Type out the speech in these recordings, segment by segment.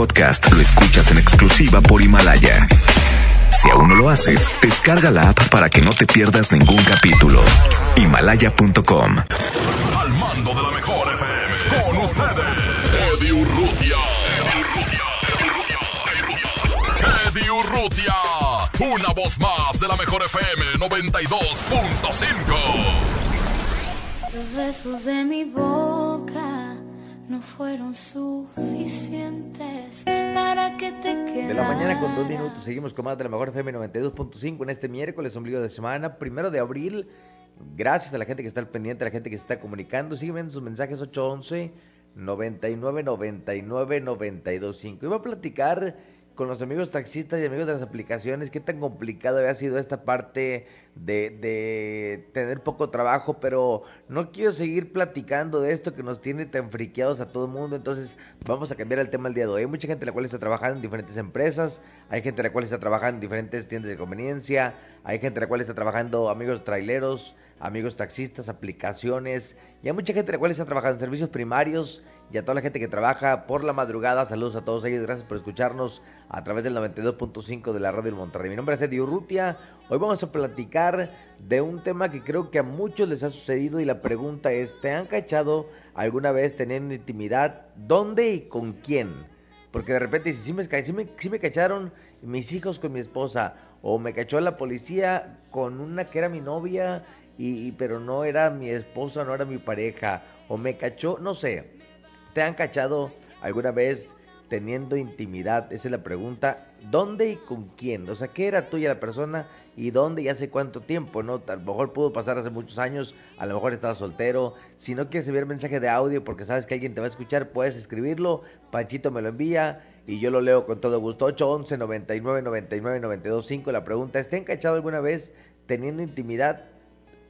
podcast lo escuchas en exclusiva por Himalaya. Si aún no lo haces, descarga la app para que no te pierdas ningún capítulo. Himalaya.com. Al mando de la mejor FM, con ustedes, Eddy Urrutia. Eddy Urrutia. Una voz más de la mejor FM 92.5. Los besos de mi boca no fueron suficientes para que te quedaras. De la mañana con 2 minutos, seguimos con más de la mejor FM 92.5 en este miércoles, ombligo de semana, 1 de abril. Gracias a la gente que está al pendiente, a la gente que se está comunicando. Sígueme en sus mensajes 811-9999-925. Iba a platicar con los amigos taxistas y amigos de las aplicaciones, qué tan complicado había sido esta parte de tener poco trabajo, pero no quiero seguir platicando de esto que nos tiene tan friqueados a todo el mundo, entonces vamos a cambiar el tema el día de hoy. Hay mucha gente la cual está trabajando en diferentes empresas, hay gente la cual está trabajando en diferentes tiendas de conveniencia, hay gente la cual está trabajando amigos traileros, amigos taxistas, aplicaciones, y hay mucha gente la cual está trabajando en servicios primarios. Y a toda la gente que trabaja por la madrugada, saludos a todos ellos, gracias por escucharnos a través del 92.5 de la radio del Monterrey. Mi nombre es Eddy Urrutia, hoy vamos a platicar de un tema que creo que a muchos les ha sucedido y la pregunta es, ¿te han cachado alguna vez teniendo intimidad? ¿Dónde y con quién? Porque de repente dices, sí me cacharon mis hijos con mi esposa, o me cachó la policía con una que era mi novia, pero no era mi esposa, no era mi pareja, o me cachó, no sé. ¿Te han cachado alguna vez teniendo intimidad? Esa es la pregunta. ¿Dónde y con quién? O sea, ¿qué era tuya la persona y dónde y hace cuánto tiempo? ¿No? A lo mejor pudo pasar hace muchos años, a lo mejor estabas soltero. Si no quieres enviar mensaje de audio porque sabes que alguien te va a escuchar, puedes escribirlo. Panchito me lo envía y yo lo leo con todo gusto. 811-9999-925. La pregunta es, ¿te han cachado alguna vez teniendo intimidad?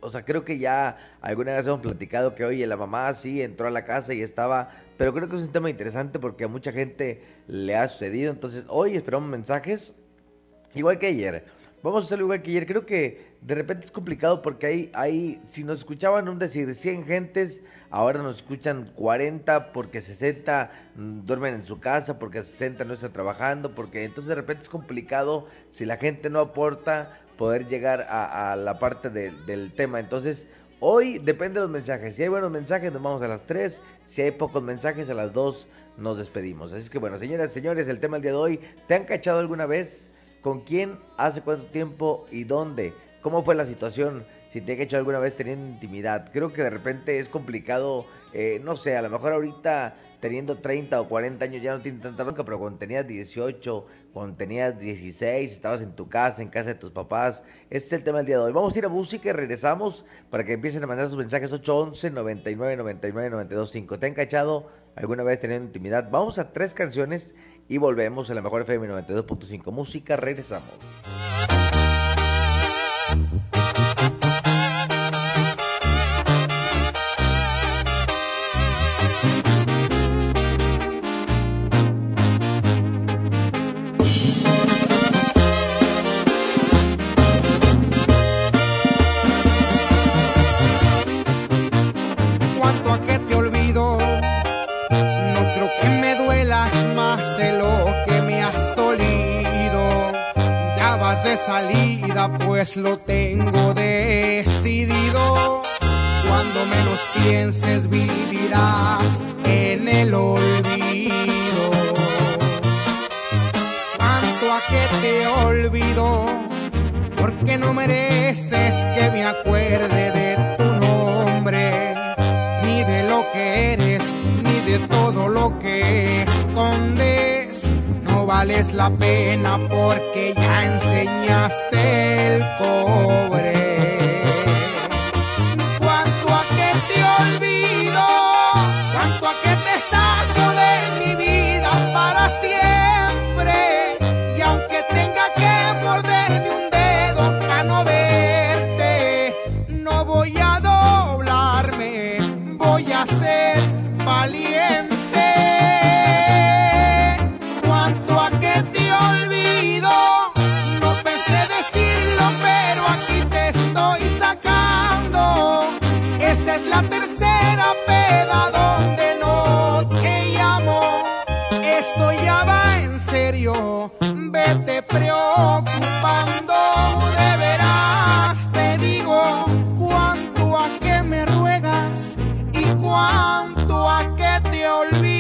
O sea, creo que ya alguna vez hemos platicado que, oye, la mamá sí entró a la casa y estaba... Pero creo que es un tema interesante porque a mucha gente le ha sucedido. Entonces, hoy esperamos mensajes igual que ayer. Vamos a hacerlo igual que ayer. Creo que de repente es complicado porque hay si nos escuchaban un decir 100 gentes, ahora nos escuchan 40 porque 60 duermen en su casa, porque 60 no están trabajando, porque entonces de repente es complicado si la gente no aporta poder llegar a la parte del tema. Entonces, hoy depende de los mensajes. Si hay buenos mensajes, nos vamos a las 3. Si hay pocos mensajes, a las 2 nos despedimos. Así que bueno, señoras y señores, el tema del día de hoy, ¿te han cachado alguna vez? ¿Con quién? ¿Hace cuánto tiempo? ¿Y dónde? ¿Cómo fue la situación? Si te han cachado alguna vez teniendo intimidad. Creo que de repente es complicado, no sé, a lo mejor ahorita teniendo 30 o 40 años ya no tiene tanta bronca, pero cuando tenías 18, cuando tenías 16, estabas en tu casa, en casa de tus papás. Ese es el tema del día de hoy. Vamos a ir a música y regresamos para que empiecen a mandar sus mensajes 811-9999-925. ¿Te han cachado alguna vez teniendo intimidad? Vamos a 3 canciones y volvemos a la mejor FM 92.5. Música, regresamos. Salida, pues lo tengo decidido. Cuando menos pienses, vivirás en el olvido. Tanto a que te olvido, porque no mereces que me acuerde de tu nombre, ni de lo que eres, ni de todo lo que escondes. No vales la pena porque ya enseñaste el cobre. Cuanto a que te olvido, cuanto a que te saco de mi vida para siempre, y aunque tenga que morderme un dedo para no verte, no voy a doblarme, voy a ser valiente. Olvido, no pensé decirlo, pero aquí te estoy. esto ya va en serio, vete preocupando, de veras te digo, cuánto a que me ruegas y cuánto a que te olvido.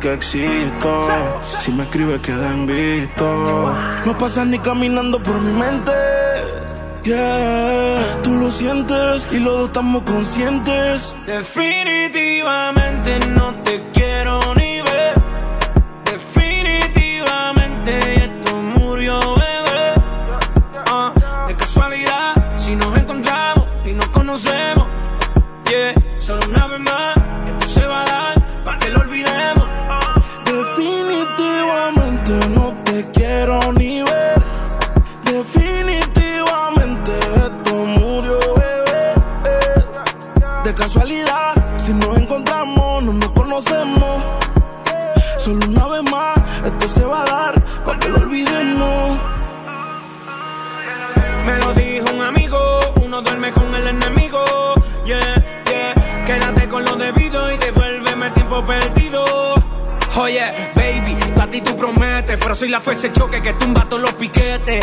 Que existo, si me escribes queda en visto. No pasas ni caminando por mi mente. Yeah, tú lo sientes y los dos estamos conscientes. Definitivamente no te quiero ni ver. Definitivamente esto murió, bebé. De casualidad, si nos encontramos y nos conocemos. Yeah, solo una vez más, esto se va a dar para que lo olvidemos. Definitivamente no te quiero ni ver. Definitivamente esto murió, bebé. De casualidad, si nos encontramos, no nos conocemos. Solo una vez más, esto se va a dar para que lo olvidemos. Me lo dijo un amigo, uno duerme con el enemigo. Yeah, yeah, quédate con lo debido y devuélveme el tiempo perdido. Oye, baby, tú a ti tú prometes, pero soy la fuerza de choque que tumba todos los piquetes.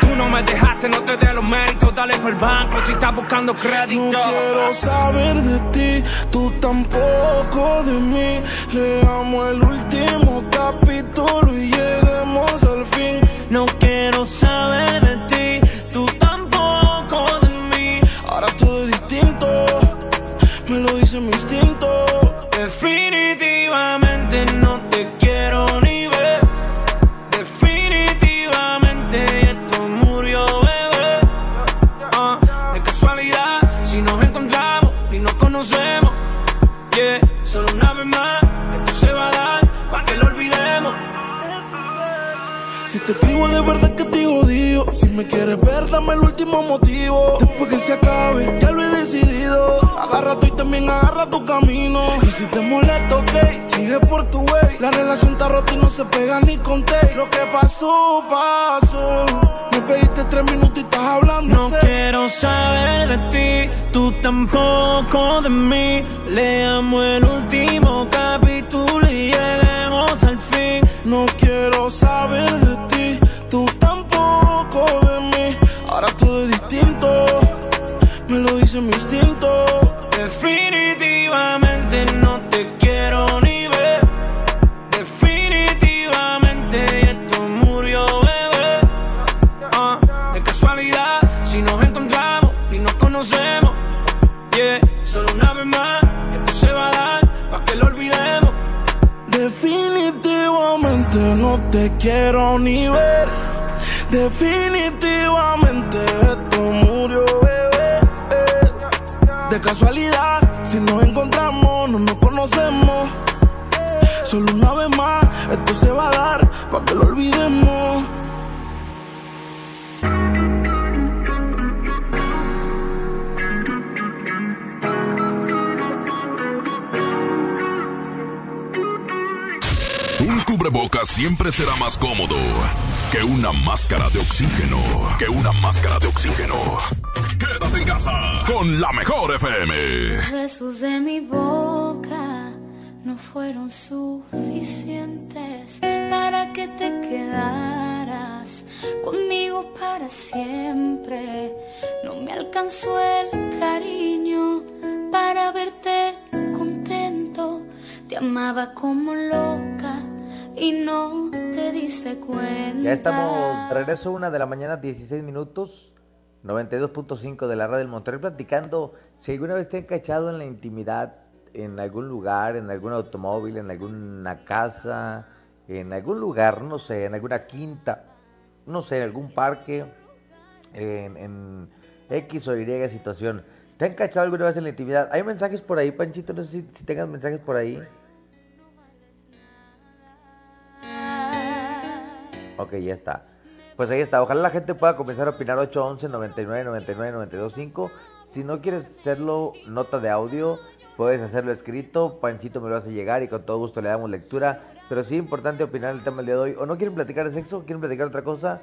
Tú no me dejaste, no te dé los méritos, dale por el banco si estás buscando crédito. No quiero saber de ti, tú tampoco de mí. Leamos el último capítulo y lleguemos al fin. No quiero saber de ti, tú tampoco de mí. Ahora todo es distinto, me lo dice mi instinto. Definitivamente no te quiero ni ver. Definitivamente esto murió, bebé. De casualidad, si nos encontramos y nos conocemos. Yeah, solo una vez más, esto se va a dar para que lo olvidemos. Si te escribo de verdad que te odio, si me quieres ver dame el último motivo. Después que se acabe, ya lo he decidido. Agarra tú y también agarra tu camino. Y si te molesta, ok, sigue por tu way. La relación está rota y no se pega ni con té. Lo que pasó, pasó. Me pediste 3 minutos y estás hablando. No quiero saber de ti, tú tampoco de mí. Leamos el último capítulo y lleguemos al fin. No quiero saber de ti, tú tampoco de mí. Ahora todo es distinto, me lo dice mi instinto. Definitivamente no te quiero ni ver. Definitivamente esto murió, bebé. De casualidad, si nos encontramos y nos conocemos. Yeah, solo una vez más, esto se va a dar para que lo olvidemos. Definitivamente no te quiero ni ver. Definitivamente esto murió, bebé. De casualidad, si nos encontramos, no nos conocemos. Solo una vez más, esto se va a dar para que lo olvidemos. Cubrebocas siempre será más cómodo que una máscara de oxígeno. Que una máscara de oxígeno. Quédate en casa con la Mejor FM. Los besos de mi boca no fueron suficientes para que te quedaras conmigo para siempre. No me alcanzó el cariño para verte contento. Te amaba como loca y no te diste cuenta. Ya estamos de regreso, 1 de la mañana, 16 minutos, 92.5 de la radio del Monterrey, platicando si alguna vez te han cachado en la intimidad, en algún lugar, en algún automóvil, en alguna casa, en algún lugar, no sé, en alguna quinta, no sé, en algún parque, en X o Y situación. ¿Te han cachado alguna vez en la intimidad? Hay mensajes por ahí, Panchito, no sé si tengas mensajes por ahí. Ok, ya está. Pues ahí está. Ojalá la gente pueda comenzar a opinar. 811-99-99-925. Si no quieres hacerlo nota de audio, puedes hacerlo escrito. Panchito me lo hace llegar y con todo gusto le damos lectura. Pero sí es importante opinar el tema del día de hoy. O no quieren platicar de sexo, quieren platicar otra cosa.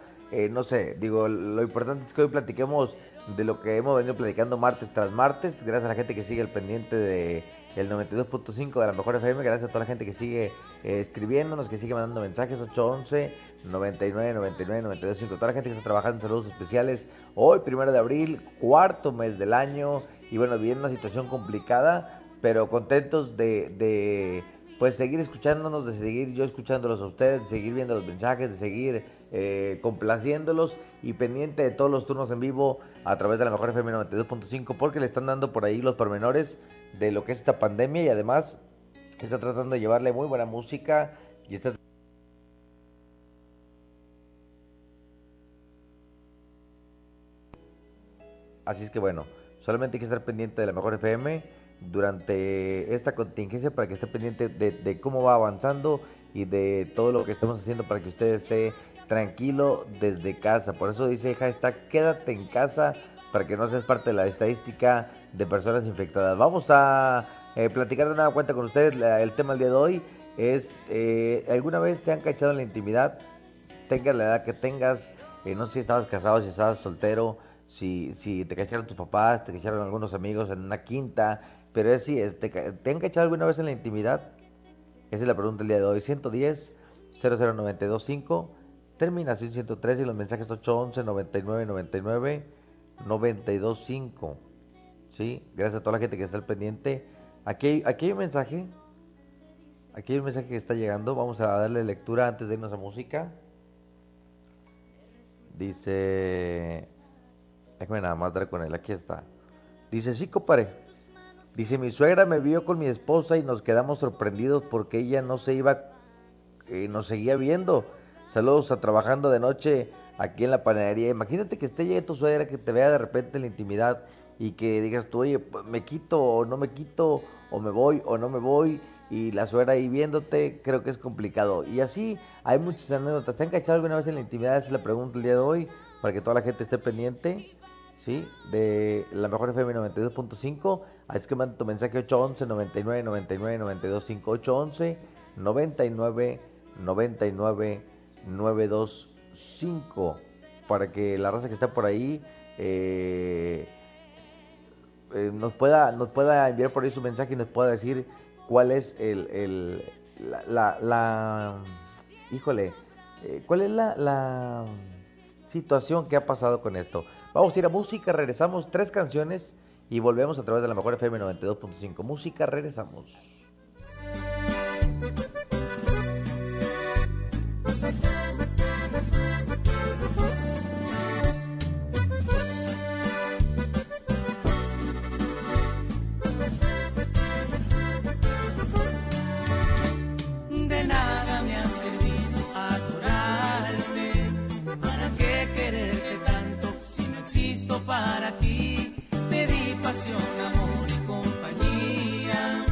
No sé, digo, lo importante es que hoy platiquemos de lo que hemos venido platicando martes tras martes. Gracias a la gente que sigue el pendiente de el 92.5 de la Mejor FM. Gracias a toda la gente que sigue escribiéndonos, que sigue mandando mensajes. 811-99-99-925. Toda la gente que está trabajando en saludos especiales. Hoy, 1 de abril, cuarto mes del año. Y bueno, viene una situación complicada, pero contentos de pues seguir escuchándonos, de seguir yo escuchándolos a ustedes, de seguir viendo los mensajes, de seguir complaciéndolos y pendiente de todos los turnos en vivo a través de la Mejor FM 92.5, porque le están dando por ahí los pormenores de lo que es esta pandemia y además está tratando de llevarle muy buena música y está así es que bueno, solamente hay que estar pendiente de la Mejor FM durante esta contingencia para que esté pendiente de cómo va avanzando y de todo lo que estamos haciendo para que usted esté tranquilo desde casa. Por eso dice hashtag quédate en casa para que no seas parte de la estadística de personas infectadas. Vamos a platicar de nueva cuenta con ustedes. El tema del día de hoy es, ¿alguna vez te han cachado en la intimidad? Tengas la edad que tengas, no sé si estabas casado, si estabas soltero, si te cacharon tus papás, te cacharon algunos amigos en una quinta, pero es sí, ¿te han cachado alguna vez en la intimidad? Esa es la pregunta del día de hoy. 110-00925, terminación 113 y los mensajes 811-9999-925. ¿Sí? Gracias a toda la gente que está al pendiente. Aquí hay un mensaje que está llegando. Vamos a darle lectura antes de irnos a música. Dice... déjame nada más dar con él, aquí está. Dice, sí, compadre. Dice, mi suegra me vio con mi esposa y nos quedamos sorprendidos porque ella no se iba, nos seguía viendo. Saludos a trabajando de noche aquí en la panadería. Imagínate que esté llegue tu suegra, que te vea de repente en la intimidad y que digas tú, oye, me quito o no me quito, o me voy o no me voy, y la suegra ahí viéndote, creo que es complicado. Y así hay muchas anécdotas. ¿Te han cachado alguna vez en la intimidad? Esa es la pregunta el día de hoy, para que toda la gente esté pendiente. ¿Sí? De la Mejor FM 92.5. Así que manda tu mensaje 811-9999-925, 811-9999-925, para que la raza que está por ahí nos pueda enviar por ahí su mensaje y nos pueda decir cuál es la situación que ha pasado con esto. Vamos a ir a música, regresamos, 3 canciones y volvemos a través de la Mejor FM 92.5. Música, regresamos. Para ti te di pasión, amor y compañía.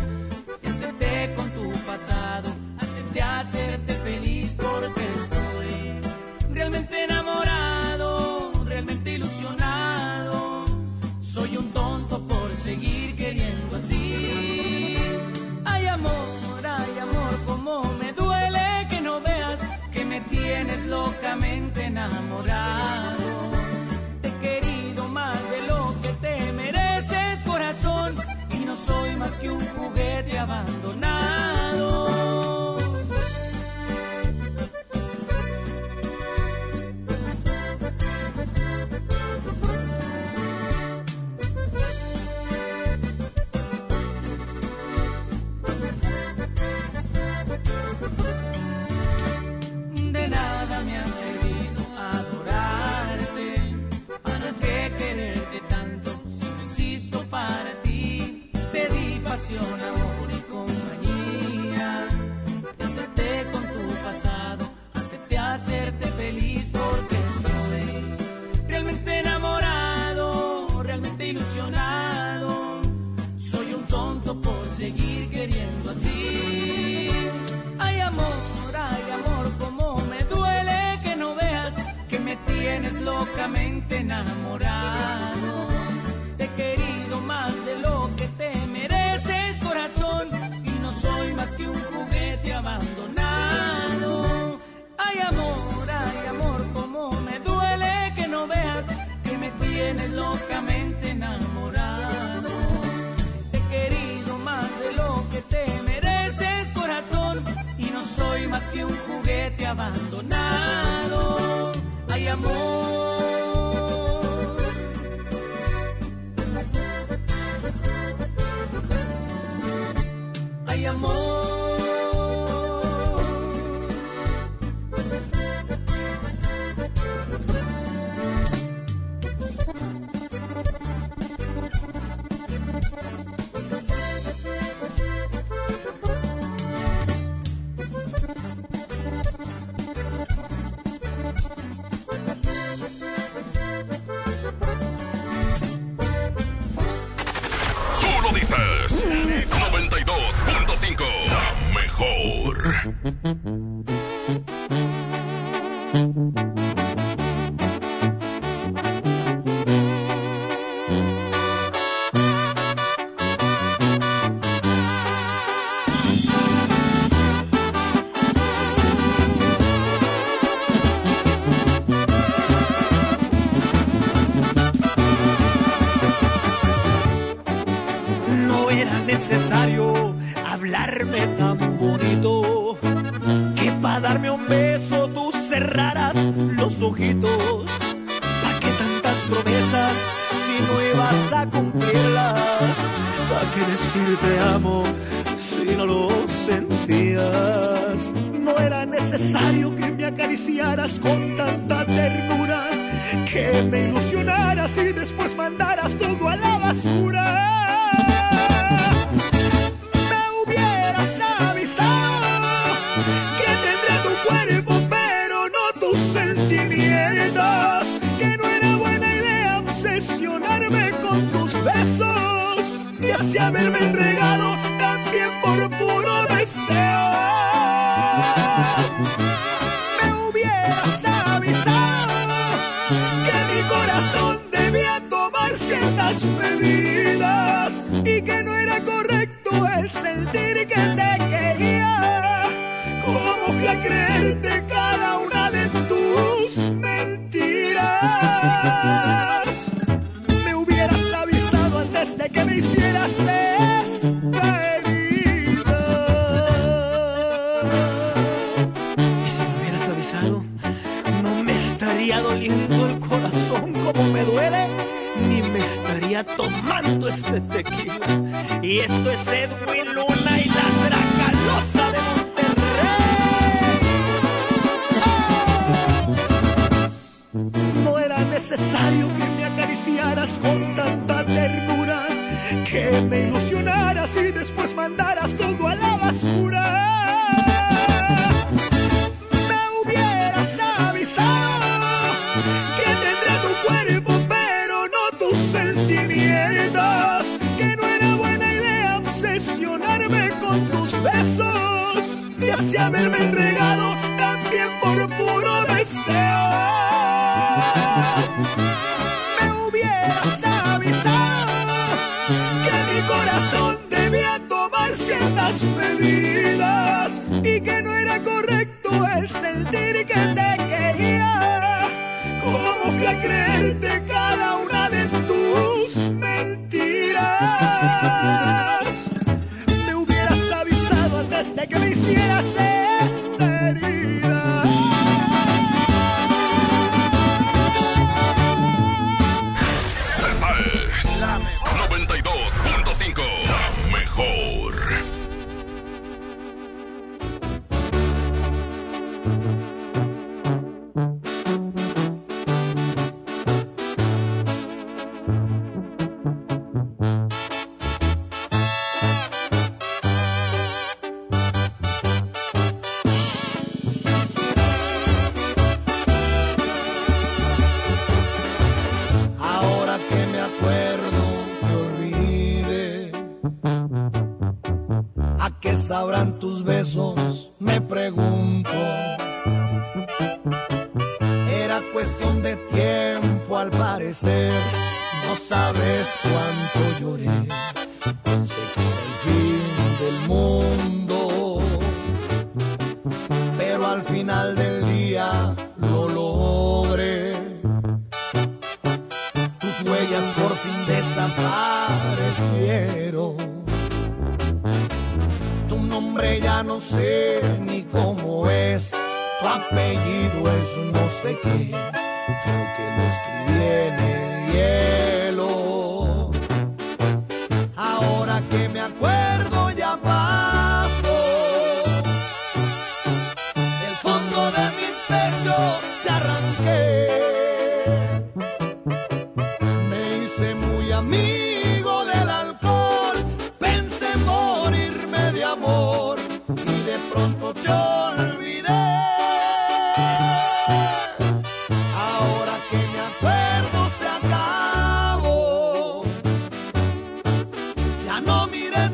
Te acepté con tu pasado, acepté hacerte feliz porque estoy realmente enamorado, realmente ilusionado. Soy un tonto por seguir queriendo así. Ay amor, como me duele que no veas que me tienes locamente enamorado. Soy más que un juguete abandonado. De nada me ha servido adorarte. ¿Para qué quererte tanto si no existo para ti? Amor y compañía, te acepté con tu pasado, acepté hacerte feliz porque estoy realmente enamorado, realmente ilusionado. Soy un tonto por seguir queriendo así. Ay amor, como me duele que no veas que me tienes locamente enamorado. Te he querido más de lo que te mereces, corazón, y no soy más que un juguete abandonado. Ay, amor, cómo me duele que no veas que me tienes locamente enamorado. Te he querido más de lo que te mereces, corazón, y no soy más que un juguete abandonado. Ay, amor. Amor. mejor. No miré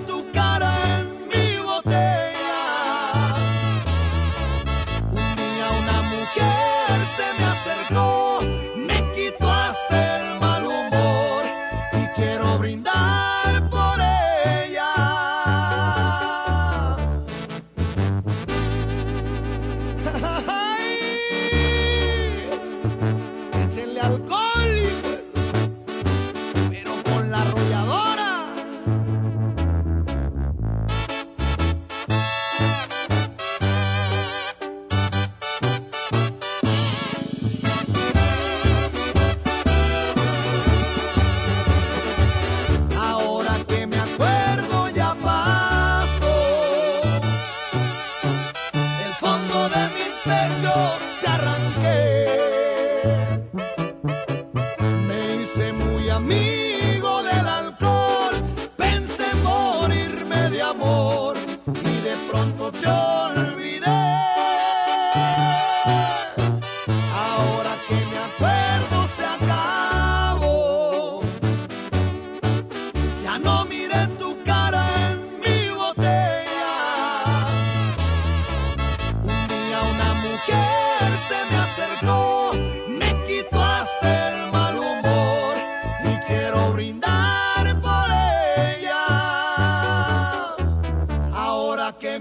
tu cara en mi botella.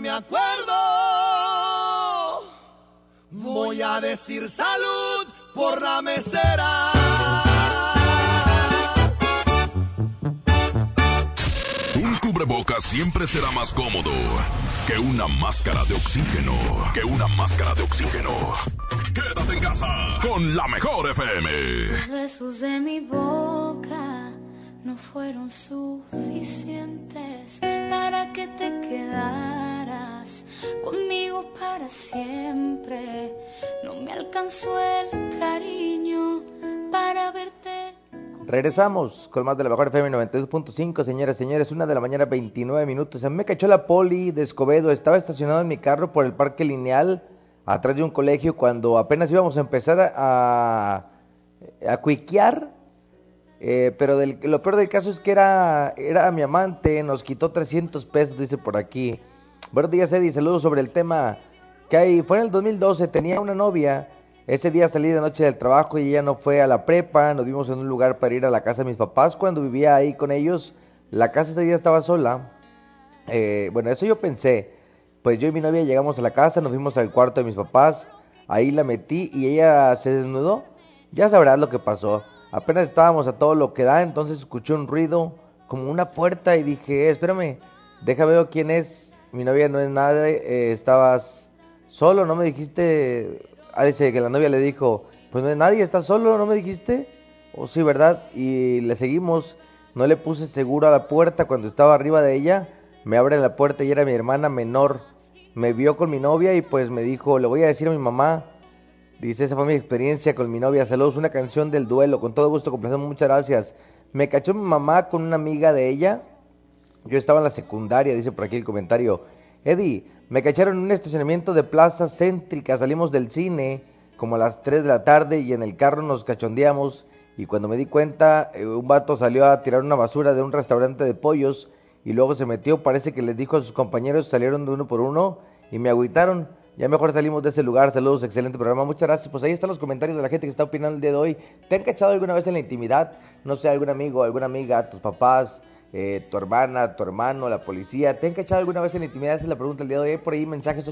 me acuerdo, voy a decir salud por la mesera. Un cubrebocas siempre será más cómodo que una máscara de oxígeno. Que una máscara de oxígeno. Quédate en casa con la Mejor FM. Los besos de mi boca no fueron suficientes para que te quedaras conmigo para siempre. No me alcanzó el cariño para verte. Regresamos con más de la Mejor FM 92.5, señoras y señores, 1:29 de la mañana. Me cachó la poli de Escobedo. Estaba estacionado en mi carro por el parque lineal, atrás de un colegio, cuando apenas íbamos a empezar a cuiquear. Pero lo peor del caso es que era mi amante, nos quitó 300 pesos, dice por aquí. Buenos días, Eddy, saludos sobre el tema que hay. Fue en el 2012, tenía una novia. Ese día salí de noche del trabajo y ella no fue a la prepa. Nos vimos en un lugar para ir a la casa de mis papás cuando vivía ahí con ellos. La casa ese día estaba sola. Bueno, eso yo pensé. Pues yo y mi novia llegamos a la casa, nos fuimos al cuarto de mis papás. Ahí la metí y ella se desnudó. Ya sabrás lo que pasó. Apenas estábamos a todo lo que da, entonces escuché un ruido, como una puerta, y dije, espérame, déjame ver quién es, mi novia no es nada, estabas solo, no me dijiste. Ah, dice que la novia le dijo, pues no es nadie, estás solo, no me dijiste. Oh, sí, ¿verdad? Y le seguimos, no le puse seguro a la puerta, cuando estaba arriba de ella, me abren la puerta y era mi hermana menor. Me vio con mi novia y pues me dijo, le voy a decir a mi mamá. Dice, esa fue mi experiencia con mi novia. Saludos, una canción del duelo. Con todo gusto, complacemos, muchas gracias. Me cachó mi mamá con una amiga de ella. Yo estaba en la secundaria, dice por aquí el comentario. Eddy, me cacharon en un estacionamiento de plaza céntrica. Salimos del cine como a las 3 de la tarde y en el carro nos cachondeamos. Y cuando me di cuenta, un vato salió a tirar una basura de un restaurante de pollos y luego se metió. Parece que les dijo a sus compañeros, salieron de uno por uno y me agüitaron. Ya mejor salimos de ese lugar. Saludos, excelente programa, muchas gracias. Pues ahí están los comentarios de la gente que está opinando el día de hoy. ¿Te han cachado alguna vez en la intimidad? No sé, algún amigo, alguna amiga, tus papás, tu hermana, tu hermano, la policía. ¿Te han cachado alguna vez en la intimidad? Esa es la pregunta el día de hoy. Hay por ahí mensajes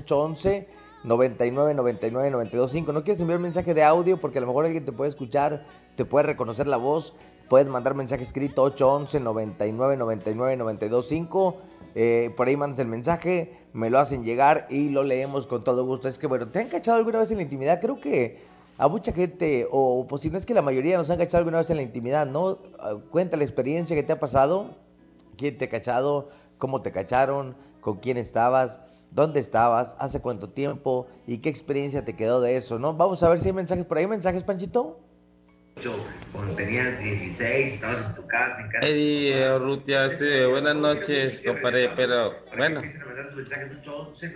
811-9999-925. No quieres enviar un mensaje de audio porque a lo mejor alguien te puede escuchar, te puede reconocer la voz. Puedes mandar mensaje escrito 811-9999-925. Por ahí mandas el mensaje, me lo hacen llegar y lo leemos con todo gusto. Es que bueno, ¿te han cachado alguna vez en la intimidad? Creo que a mucha gente, o pues si no es que la mayoría nos han cachado alguna vez en la intimidad, ¿no? Cuenta la experiencia que te ha pasado, quién te ha cachado, cómo te cacharon, con quién estabas, dónde estabas, hace cuánto tiempo y qué experiencia te quedó de eso, ¿no? Vamos a ver si hay mensajes por ahí, mensajes, Panchito. Cuando tenías 16, estabas en tu casa. Eddy Urrutia, sí, buenas noches, compadre, pero bueno,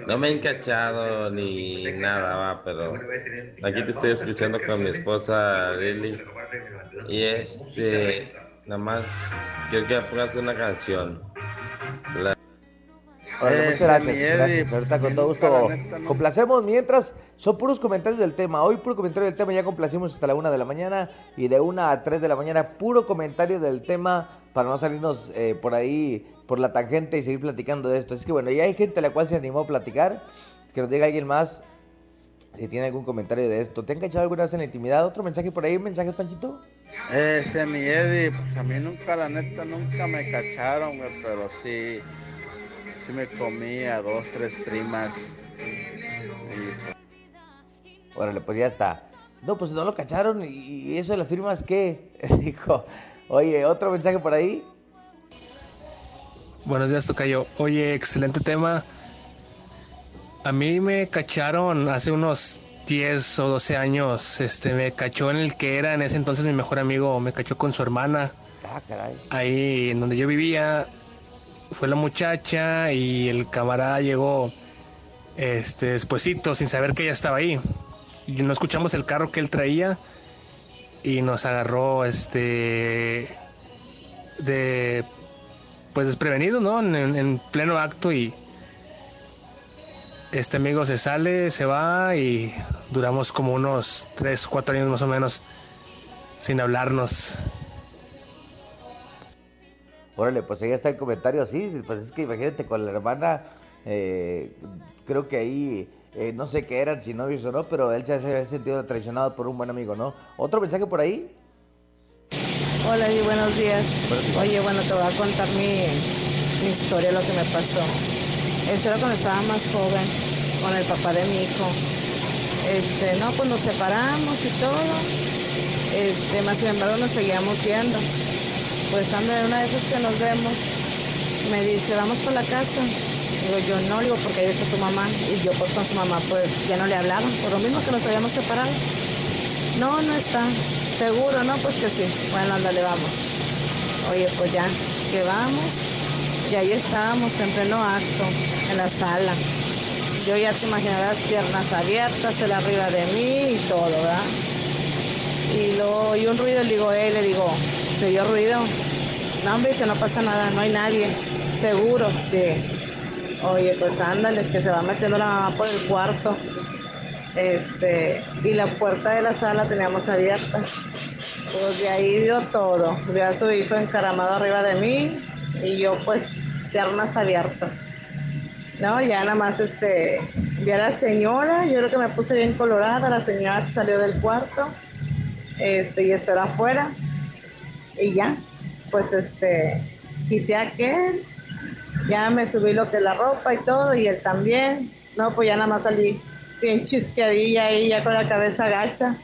no me he encachado ni nada, va, pero aquí te estoy escuchando con mi esposa Lili y nada más quiero que pongas una canción. Hola, muchas gracias, gracias. Ahorita con todo gusto complacemos. Mientras, son puros comentarios del tema. Hoy puro comentario del tema, ya complacimos hasta la 1 de la mañana. Y de 1 a 3 de la mañana, puro comentario del tema, para no salirnos por ahí, por la tangente y seguir platicando de esto. Es que bueno, ya hay gente a la cual se animó a platicar. Que nos diga alguien más si tiene algún comentario de esto. ¿Te han cachado alguna vez en la intimidad? ¿Otro mensaje por ahí? ¿Mensajes, Panchito? Mi Eddy, pues a mí nunca, la neta, nunca me cacharon, güey, pero sí... Sí me comí a 2, 3 primas. Órale, pues ya está. No, pues no lo cacharon. ¿Y eso de las firmas qué? Dijo, oye, otro mensaje por ahí. Buenos días, tocayo. Oye, excelente tema. A mí me cacharon hace unos 10 o 12 años. Me cachó en el que era en ese entonces mi mejor amigo. Me cachó con su hermana. Ah, caray. Ahí en donde yo vivía. Fue la muchacha y el camarada llegó despuesito sin saber que ella estaba ahí. Y no escuchamos el carro que él traía y nos agarró desprevenido, ¿no? En pleno acto, y este amigo se sale, se va y duramos como unos 3, 4 años más o menos sin hablarnos. Órale, pues ahí está el comentario, sí, pues es que imagínate con la hermana, Creo que ahí, no sé qué eran, si novios o no, pero él ya se había sentido traicionado por un buen amigo, ¿no? ¿Otro mensaje por ahí? Hola, y buenos días. Oye, bueno, te voy a contar mi historia, lo que me pasó. Eso era cuando estaba más joven, con el papá de mi hijo. No, pues nos separamos y todo. Más sin embargo, nos seguíamos viendo. Pues anda, una de esas que nos vemos, me dice, vamos por la casa. Digo, yo no, digo, porque ahí está tu mamá. Y yo pues, con su mamá, pues ya no le hablaba, por lo mismo que nos habíamos separado. No, no está. Seguro, ¿no? Pues que sí. Bueno, ándale, vamos. Oye, pues ya, que vamos. Y ahí estábamos, en pleno acto, en la sala. Yo ya te imaginarás, piernas abiertas, él arriba de mí y todo, ¿verdad? Y luego oí un ruido, le digo, ¿se oyó ruido? No, hombre, dice, no pasa nada, no hay nadie. Seguro, sí. Oye, pues ándale, que se va metiendo la mamá por el cuarto. Y la puerta de la sala teníamos abierta. Pues de ahí vio todo. Vio a su hijo encaramado arriba de mí y yo pues piernas abiertas. No, ya nada más vi a la señora, yo creo que me puse bien colorada, la señora salió del cuarto, y esperó afuera. Y ya, pues quité a aquel, ya me subí lo que es la ropa y todo, y él también. No, pues ya nada más salí bien chisqueadilla ahí, ya con la cabeza agacha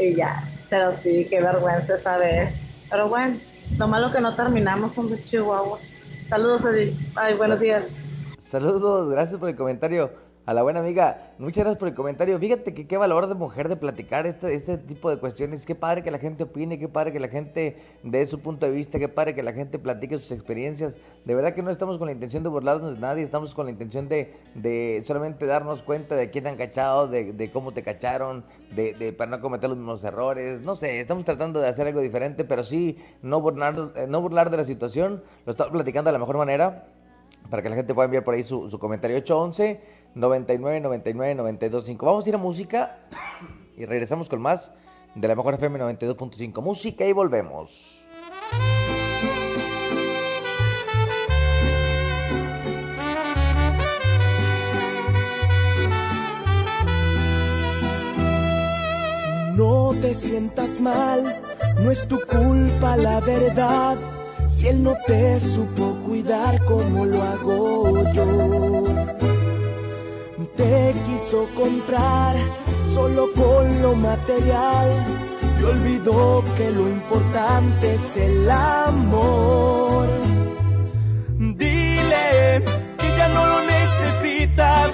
y ya, pero sí, qué vergüenza esa vez. Pero bueno, lo malo que no terminamos con los Chihuahua. Saludos, Eddy. Ay, buenos días. Saludos, gracias por el comentario a la buena amiga, muchas gracias por el comentario. Fíjate que qué valor de mujer de platicar este tipo de cuestiones, qué padre que la gente opine, qué padre que la gente dé su punto de vista, qué padre que la gente platique sus experiencias. De verdad que no estamos con la intención de burlarnos de nadie, estamos con la intención de solamente darnos cuenta de quién han cachado, de cómo te cacharon, de para no cometer los mismos errores, no sé, estamos tratando de hacer algo diferente, pero sí no burlar de la situación, lo estamos platicando de la mejor manera, para que la gente pueda enviar por ahí su comentario. 811-9999-925. Vamos a ir a música y regresamos con más de la Mejor FM 92.5. Música y volvemos. No te sientas mal, no es tu culpa la verdad. Si él no te supo cuidar como lo hago yo, te quiso comprar solo con lo material y olvidó que lo importante es el amor. Dile que ya no lo necesitas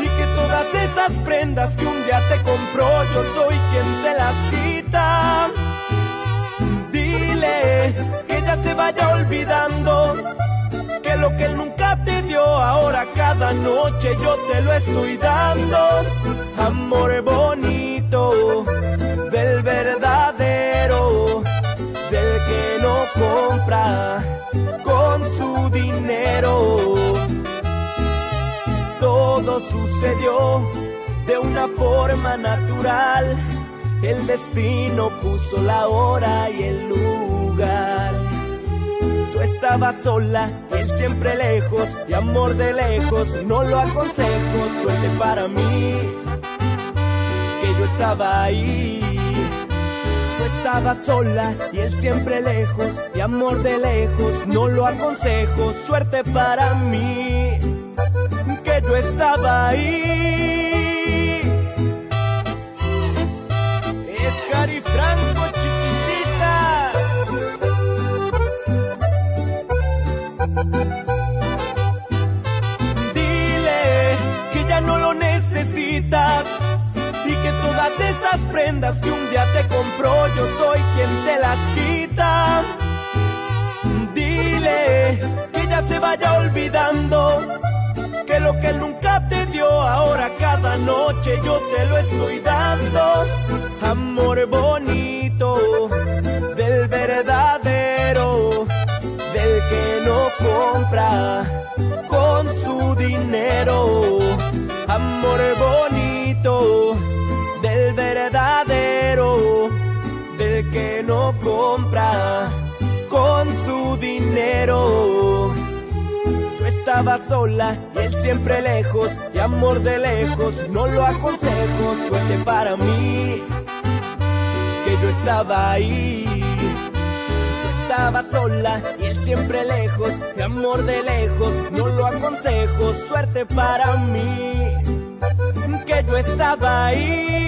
y que todas esas prendas que un día te compró yo soy quien te las quita. Dile que ya se vaya olvidando que lo que él nunca te dio ahora cada noche yo te lo estoy dando. Amor bonito, del verdadero, del que no compra con su dinero. Todo sucedió de una forma natural. El destino puso la hora y el lugar. Tú estabas sola, él siempre lejos, y amor de lejos, no lo aconsejo. Suerte para mí, que yo estaba ahí. Tú estabas sola, y él siempre lejos, y amor de lejos, no lo aconsejo. Suerte para mí, que yo estaba ahí. Cari Franco, chiquitita. Dile que ya no lo necesitas y que todas esas prendas que un día te compró yo soy quien te las quita. Dile que ya se vaya olvidando que lo que nunca te dio ahora cada noche yo te lo estoy dando. Amor bonito, del verdadero, del que no compra con su dinero. Amor bonito, del verdadero, del que no compra con su dinero. estaba sola y él siempre lejos, y amor de lejos, no lo aconsejo. Suerte para mí, que yo estaba ahí. Yo estaba sola y él siempre lejos, y amor de lejos, no lo aconsejo. Suerte para mí, que yo estaba ahí.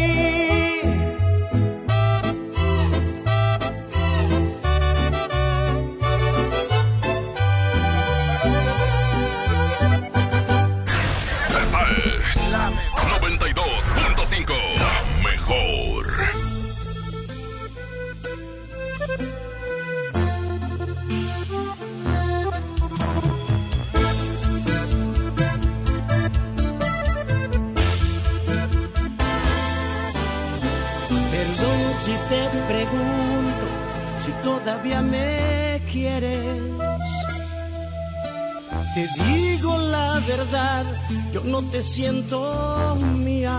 Si te pregunto si todavía me quieres, te digo la verdad, yo no te siento mía.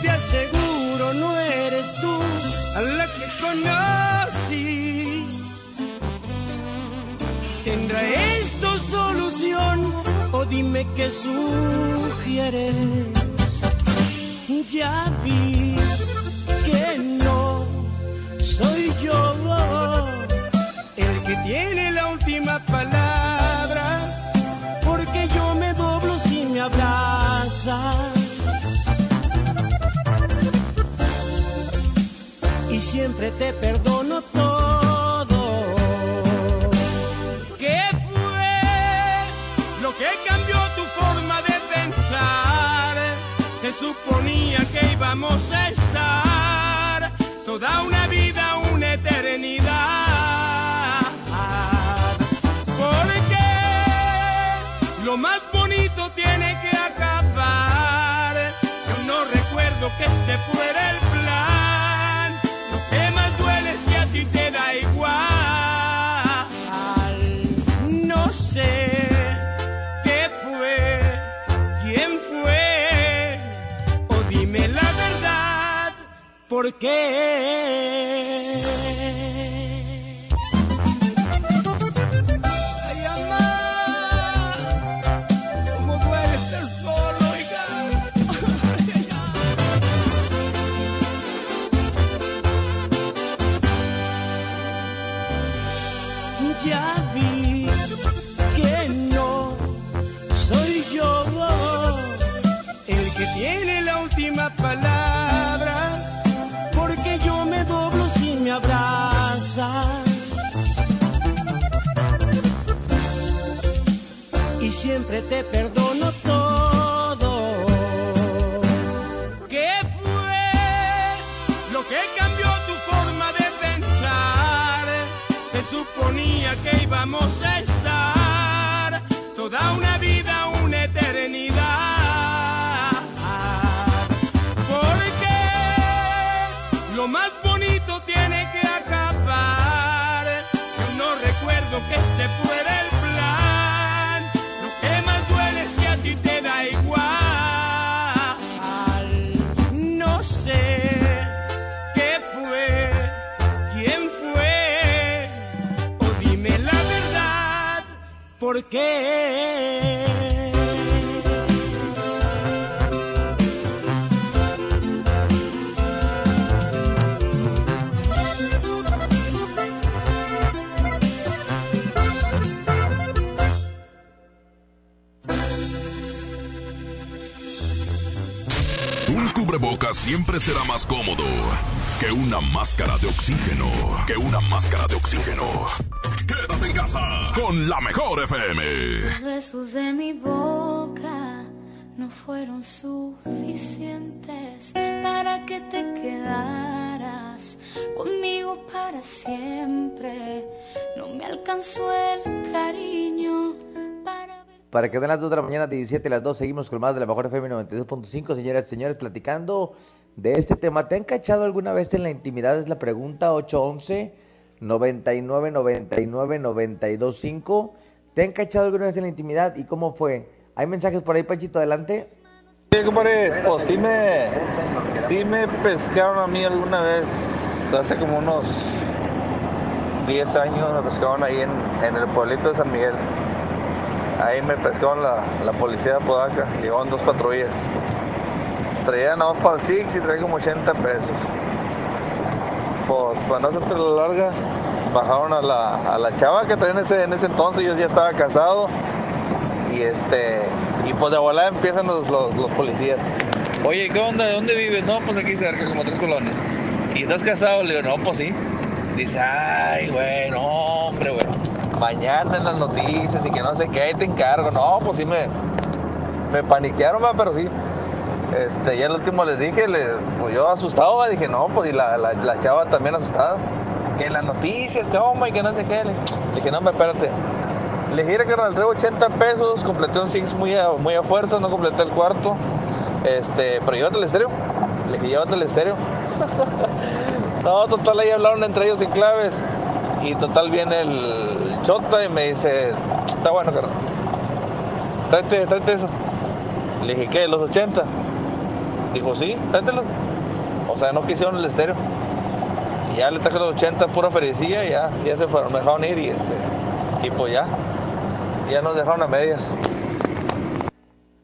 Te aseguro no eres tú a la que conocí. ¿Tendrá esto solución o dime qué sugieres? Ya vi que no soy yo el que tiene la última palabra, porque yo me doblo si me abrazas y siempre te perdono todo. ¿Qué fue lo que cambió tu forma de pensar? Se suponía que íbamos a estar toda una vida, una eternidad. Porque lo más bonito tiene que acabar. Yo no recuerdo que este fuera el plan. Lo que más duele es que a ti te da igual. No sé qué fue, quién fue. Dime la verdad, ¿por qué? Ay, mamá, cómo duele estar solo, oiga. Ay, ay, ay. Ya vi que no soy yo el que tiene la última palabra, porque yo me doblo si me abrazas y siempre te perdono todo. ¿Qué fue lo que cambió tu forma de pensar? Se suponía que íbamos a estar toda una vida, una eternidad. Lo más bonito tiene que acabar. Yo no recuerdo que este fuera el plan. Lo que más duele es que a ti te da igual. No sé qué fue, quién fue, o dime la verdad, ¿por qué? Boca siempre será más cómodo que una máscara de oxígeno, que una máscara de oxígeno. Quédate en casa con la mejor FM. Los besos de mi boca no fueron suficientes para que te quedaras conmigo para siempre. No me alcanzó el cariño para... Para que den las 2 de la mañana, 17 las 2, seguimos con más de la Mejor FM 92.5, señoras y señores, platicando de este tema. ¿Te han cachado alguna vez en la intimidad? Es la pregunta, 811-9999-925. ¿Te han cachado alguna vez en la intimidad y cómo fue? ¿Hay mensajes por ahí, Panchito? Adelante. Sí, compadre, pues sí me pescaron a mí alguna vez, hace como unos 10 años me pescaron ahí en el pueblito de San Miguel. Ahí me pescaron la policía de Podaca, llevaban dos patrullas. Traían a dos para el Six y traían como 80 pesos. Pues para no hacerte la larga, bajaron a la chava que traían en ese entonces, yo ya estaba casado. Y pues de volada empiezan los policías. Oye, ¿qué onda? ¿De dónde vives? No, pues aquí cerca, como 3 colonias. ¿Y estás casado? Le digo, no, pues sí. Dice, ay, güey, no, hombre, güey, mañana en las noticias y que no sé qué, ahí te encargo. No, pues sí me paniquearon, va, pero sí. Ya el último les dije, pues yo asustado, va, dije, no, pues y la chava también asustada. Que en las noticias, que hombre, y que no sé qué. Le dije, no, espérate. Le dije, carnal, traigo 80 pesos, completé un six muy a fuerza, no completé el cuarto. Pero llévate el estéreo. Le dije, llévate el estéreo. No, total, ahí hablaron entre ellos sin claves. Y total, viene el chota y me dice, está bueno, carnal, tráete eso. Le dije, ¿qué? ¿Los 80? Dijo, sí, tráetelo. O sea, no quisieron el estéreo. Y ya le traje los 80, pura felicía, y ya se fueron, me dejaron ir y pues ya nos dejaron a medias.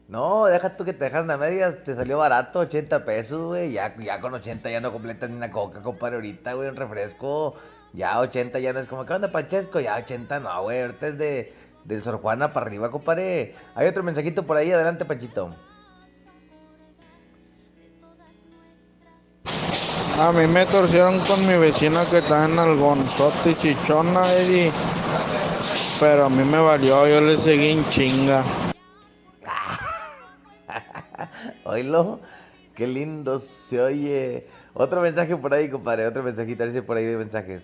No, deja tú que te dejaron a medias, te salió barato, 80 pesos, güey. Ya con 80 ya no completas ni una coca, compadre, ahorita, güey, un refresco. Ya 80 ya no es como, ¿qué onda, Panchesco? Ya 80 no, güey, ahorita es del Sor Juana para arriba, compadre. Hay otro mensajito por ahí, adelante, Panchito. A mí me torcieron con mi vecina que está en algonzote y chichona, Eddy. Pero a mí me valió, yo le seguí en chinga. Oílo, qué lindo se oye. Otro mensaje por ahí, compadre, otro mensajito, dice por ahí hay mensajes.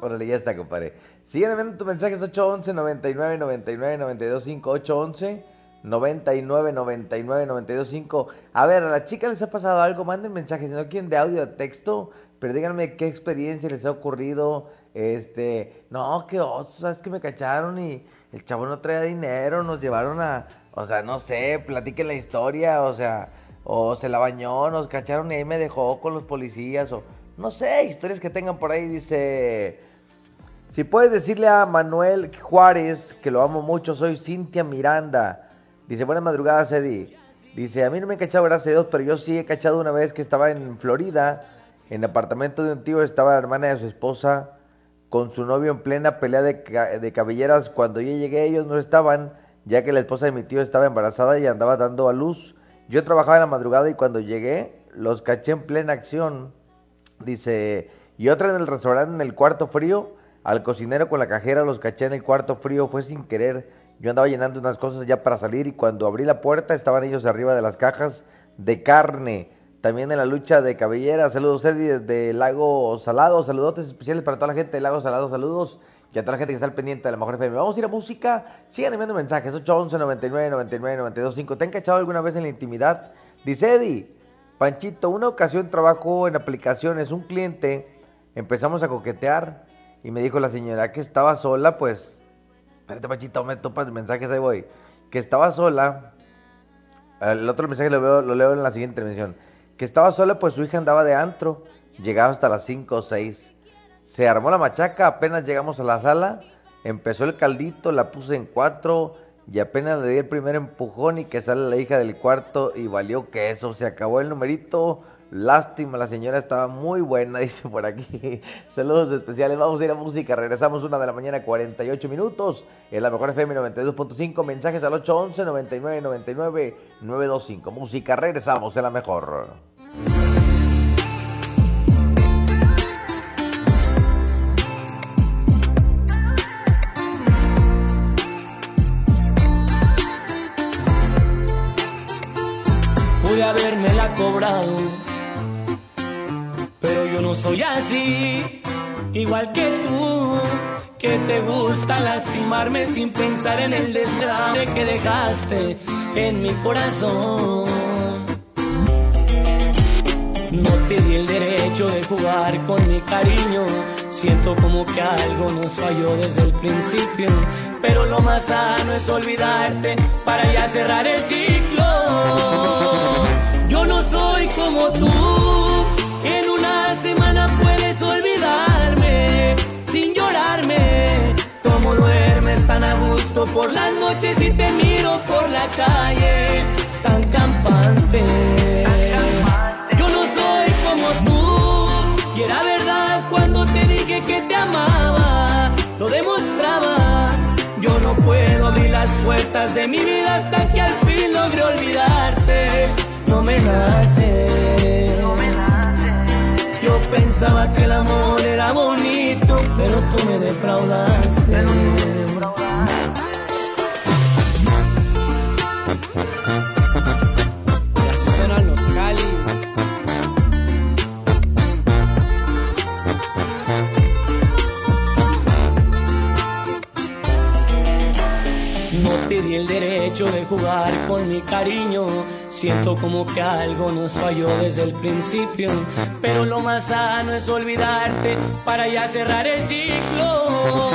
Órale, ya está, compadre. Siguen enviando tus mensajes 811-99-99-92-5, 811-99-99-92-5. A ver, a la chica les ha pasado algo, manden mensajes, si no quieren de audio o de texto, pero díganme qué experiencia les ha ocurrido. No, qué oso, sabes que me cacharon y el chavo no traía dinero, nos llevaron a, o sea, no sé, platiquen la historia, o sea, o se la bañó, nos cacharon y ahí me dejó con los policías, o no sé, historias que tengan por ahí. Dice, si puedes decirle a Manuel Juárez que lo amo mucho, soy Cintia Miranda. Dice, buenas madrugadas, Eddy. Dice, a mí no me he cachado, gracias a Dios, pero yo sí he cachado una vez que estaba en Florida, en el apartamento de un tío, estaba la hermana de su esposa con su novio en plena pelea de cabelleras. Cuando yo llegué, ellos no estaban, ya que la esposa de mi tío estaba embarazada y andaba dando a luz. Yo trabajaba en la madrugada y cuando llegué, los caché en plena acción. Dice, y otra en el restaurante en el cuarto frío, al cocinero con la cajera los caché en el cuarto frío, fue sin querer. Yo andaba llenando unas cosas ya para salir y cuando abrí la puerta estaban ellos arriba de las cajas de carne. También en la lucha de cabellera. Saludos, Eddy, desde Lago Salado. Saludotes especiales para toda la gente de Lago Salado. Saludos y a toda la gente que está al pendiente de la Mejor FM. Vamos a ir a música. Sigan enviando mensajes. 811-99-99-92-5. ¿Te han cachado alguna vez en la intimidad? Dice Eddy, Panchito, una ocasión trabajo en aplicaciones. Un cliente, empezamos a coquetear y me dijo la señora que estaba sola, pues... Espérate, Panchito, me topas mensajes, ahí voy. Que estaba sola. El otro mensaje lo leo en la siguiente intervención. Que estaba sola, pues su hija andaba de antro, llegaba hasta las 5 o 6, se armó la machaca, apenas llegamos a la sala, empezó el caldito, la puse en 4 y apenas le di el primer empujón y que sale la hija del cuarto y valió que eso, se acabó el numerito, lástima, la señora estaba muy buena, dice por aquí. Saludos especiales, vamos a ir a música, regresamos 1:48 PM, en la Mejor FM 92.5, mensajes al 811-99-99-925, música, regresamos en la Mejor. Pude habérmela cobrado, pero yo no soy así, igual que tú, que te gusta lastimarme sin pensar en el desgrace que dejaste en mi corazón. No te di el derecho de jugar con mi cariño, siento como que algo nos falló desde el principio, pero lo más sano es olvidarte para ya cerrar el ciclo. Yo no soy como tú, en una semana puedo puedes olvidarme sin llorarme. Como duermes tan a gusto por las noches y te miro por la calle tan campante. Yo no soy como tú, y era verdad cuando te dije que te amaba, lo demostraba. Yo no puedo abrir las puertas de mi vida hasta que al fin logre olvidarte. No me nace. Yo pensaba que el amor era bonito, pero tú me defraudaste. Y así suenan los cáliz. No te di el derecho de jugar con mi cariño. Siento como que algo nos falló desde el principio, pero lo más sano es olvidarte para ya cerrar el ciclo.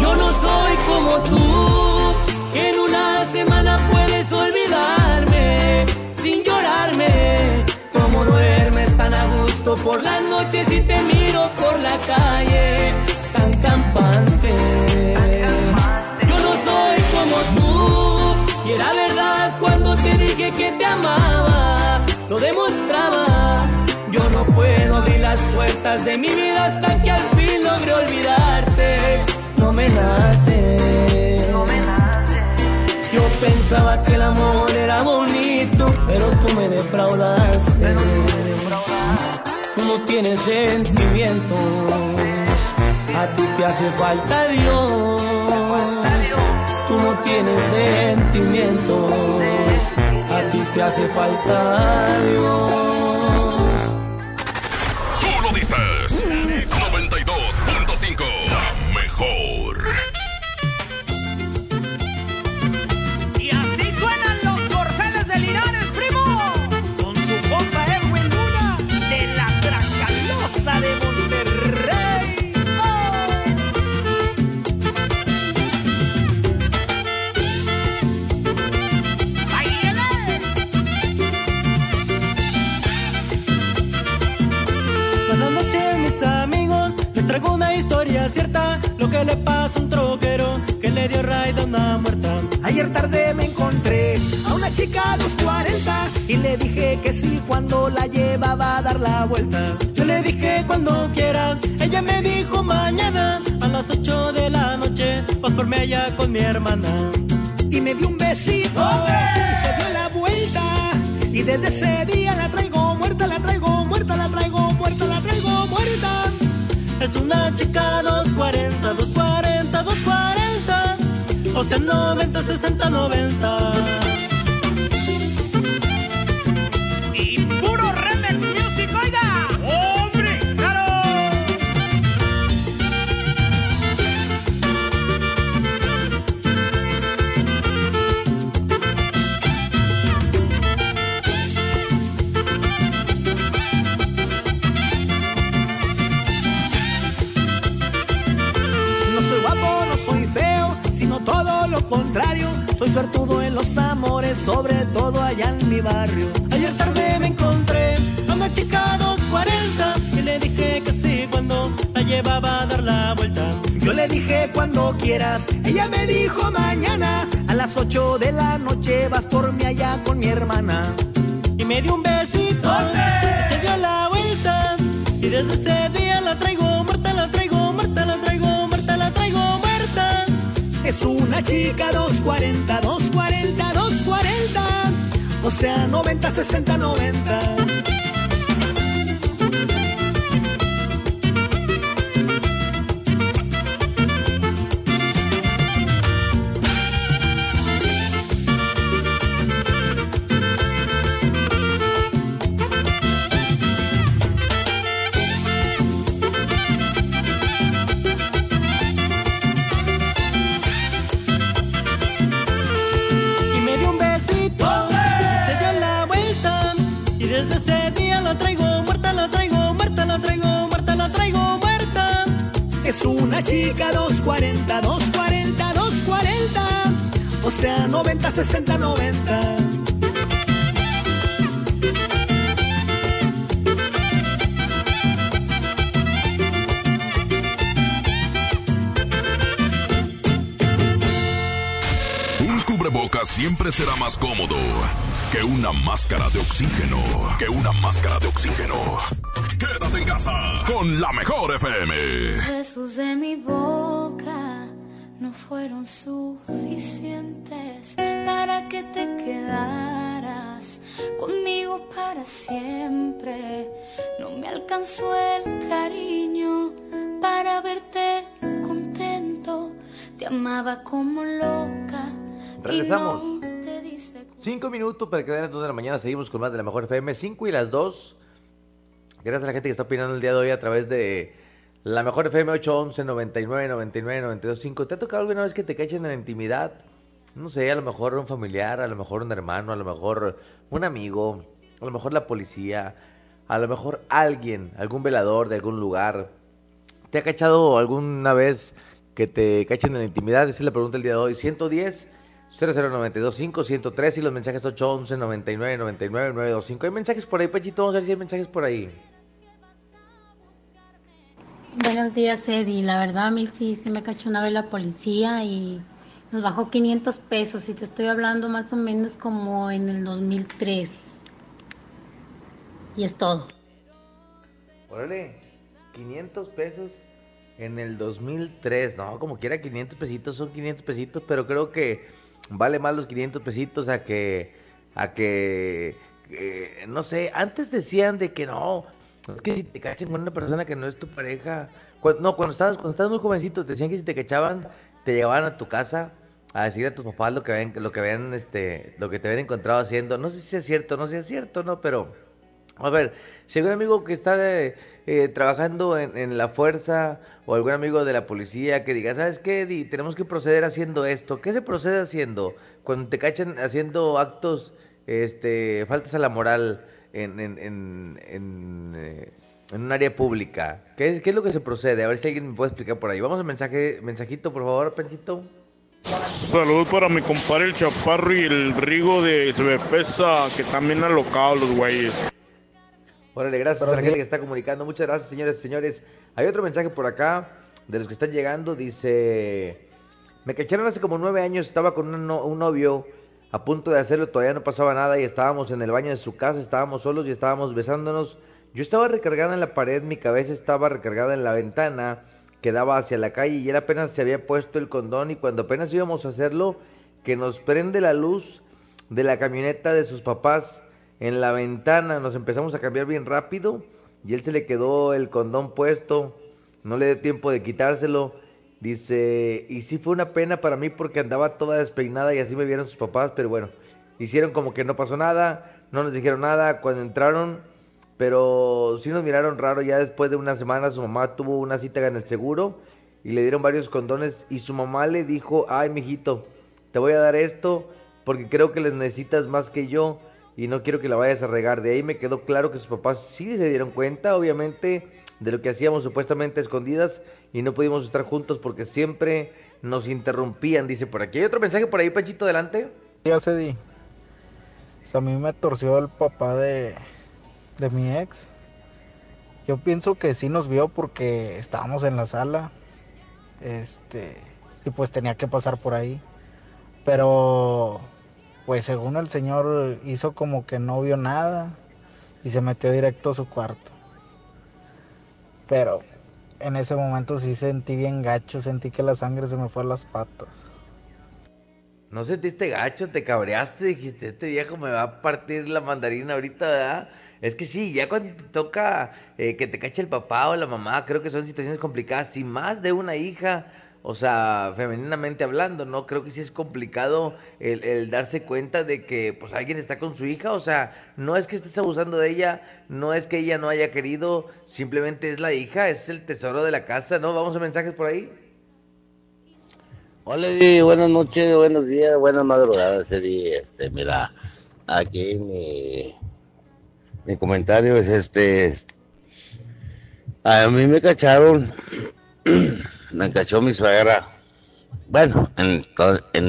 Yo no soy como tú, que en una semana puedes olvidarme sin llorarme. Como duermes tan a gusto por las noches y te miro por la calle tan campante. Yo no soy como tú, y era verdad cuando te dije que te amaba, lo demostraba. Yo no puedo abrir las puertas de mi vida hasta que al fin logre olvidarte. No me nace. Yo pensaba que el amor era bonito, pero tú me defraudaste. Tú no tienes sentimientos, a ti te hace falta Dios. Tú no tienes sentimientos, a ti te hace falta Dios. Tú lo dices, 92.5, la mejor. Y así suenan los corceles de Linares, primo, con su compa Edwin Luna, de la Tracalosa de Monterrey. Traigo una historia cierta, lo que le pasó a un troquero que le dio raid a una muerta. Ayer tarde me encontré a una chica a los 40 y le dije que sí cuando la llevaba a dar la vuelta. Yo le dije cuando quiera, ella me dijo mañana a las 8 de la noche, vas por mí allá con mi hermana. Y me dio un besito y se dio la vuelta, y desde ese día la traigo muerta, la traigo muerta, la traigo muerta, la traigo muerta. Es una chica 240, 240, 240, o sea 90, 60, 90. Y puro remix music, oiga. ¡Hombre, claro! Contrario, soy suertudo en los amores, sobre todo allá en mi barrio. Ayer tarde me encontré a una chica 240 y le dije que sí cuando la llevaba a dar la vuelta. Yo le dije cuando quieras, ella me dijo mañana a las 8 de la noche vas por mí allá con mi hermana. Y me dio un besito, ¡olé! Se dio la vuelta y desde ese día la traigo muerta, la traigo muerta, la traigo muerta, la traigo muerta. Es una chica 240, 240, 240, o sea 90, 60, 90. Una chica 240, 240, 240, o sea 90, 60, 90. boca siempre será más cómodo que una máscara de oxígeno. Que una máscara de oxígeno. Quédate en casa con la mejor FM. Los besos de mi boca no fueron suficientes para que te quedaras conmigo para siempre. No me alcanzó el cariño para verte contento. Te amaba como loca. Regresamos. 5 minutos para que den las 2 de la mañana. Seguimos con más de la mejor FM. 5 y las 2. Gracias a la gente que está opinando el día de hoy a través de la mejor FM 811 99 99 925. ¿Te ha tocado alguna vez que te cachen en la intimidad? No sé, a lo mejor un familiar, a lo mejor un hermano, a lo mejor un amigo, a lo mejor la policía, a lo mejor alguien, algún velador de algún lugar. ¿Te ha cachado alguna vez que te cachen en la intimidad? Esa es la pregunta del día de hoy. 110 00925 103 y los mensajes 811 99 99 925. Hay mensajes por ahí, Pachito. Vamos a ver si hay mensajes por ahí. Buenos días, Eddy. La verdad, a mí sí se me cachó una vez la policía y nos bajó 500 pesos. Y te estoy hablando más o menos como en el 2003. Y es todo. Órale, 500 pesos en el 2003. No, como quiera, 500 pesitos son 500 pesitos, pero creo que vale más los 500 pesitos a que no sé, antes decían de que no. Es que si te cachen con una persona que no es tu pareja, cuando estabas muy jovencito, te decían que si te cachaban, te llevaban a tu casa a decir a tus papás lo que te habían encontrado haciendo. No sé si es cierto, no, pero a ver, si algún amigo que está trabajando en la fuerza o algún amigo de la policía que diga, ¿sabes qué, Eddy? Tenemos que proceder haciendo esto. ¿Qué se procede haciendo cuando te cachan haciendo actos, faltas a la moral? En un área pública. ¿Qué es lo que se procede? A ver si alguien me puede explicar por ahí. Vamos al mensajito, por favor, Panchito. Salud para mi compadre el Chaparro y el Rigo de Sebefesa, que también han locado los güeyes. Órale, gracias a la gente que está comunicando. Muchas gracias, señores y señores. Hay otro mensaje por acá, de los que están llegando. Dice: me cacharon hace como 9 años, estaba con un novio a punto de hacerlo, todavía no pasaba nada y estábamos en el baño de su casa, estábamos solos y estábamos besándonos. Yo estaba recargada en la pared, mi cabeza estaba recargada en la ventana que daba hacia la calle y él apenas se había puesto el condón y cuando apenas íbamos a hacerlo, que nos prende la luz de la camioneta de sus papás en la ventana, nos empezamos a cambiar bien rápido y él se le quedó el condón puesto, no le dio tiempo de quitárselo. Dice, y sí fue una pena para mí porque andaba toda despeinada y así me vieron sus papás, pero bueno, hicieron como que no pasó nada, no nos dijeron nada cuando entraron, pero sí nos miraron raro. Ya después de una semana su mamá tuvo una cita en el seguro y le dieron varios condones y su mamá le dijo, ay mijito, te voy a dar esto porque creo que les necesitas más que yo y no quiero que la vayas a regar. De ahí me quedó claro que sus papás sí se dieron cuenta, obviamente, de lo que hacíamos supuestamente escondidas y no pudimos estar juntos porque siempre nos interrumpían. Dice por aquí, hay otro mensaje por ahí, Panchito, adelante. Ya se di, o sea, a mí me torció el papá de mi ex. Yo pienso que sí nos vio porque estábamos en la sala, y pues tenía que pasar por ahí, pero pues según el señor hizo como que no vio nada y se metió directo a su cuarto. Pero en ese momento sí sentí bien gacho, sentí que la sangre se me fue a las patas. ¿No sentiste gacho? ¿Te cabreaste? Dijiste, este viejo me va a partir la mandarina ahorita, ¿verdad? Es que sí, ya cuando te toca que te cache el papá o la mamá, creo que son situaciones complicadas. Si más de una hija, o sea, femeninamente hablando, ¿no? Creo que sí es complicado el darse cuenta de que pues alguien está con su hija, o sea, no es que estés abusando de ella, no es que ella no haya querido, simplemente es la hija, es el tesoro de la casa, ¿no? Vamos a mensajes por ahí. Hola, Eddy, buenas noches, buenos días, buenas madrugadas, Eddy. Mira, aquí mi comentario es a mí me cacharon. Me cachó mi suegra. Bueno, en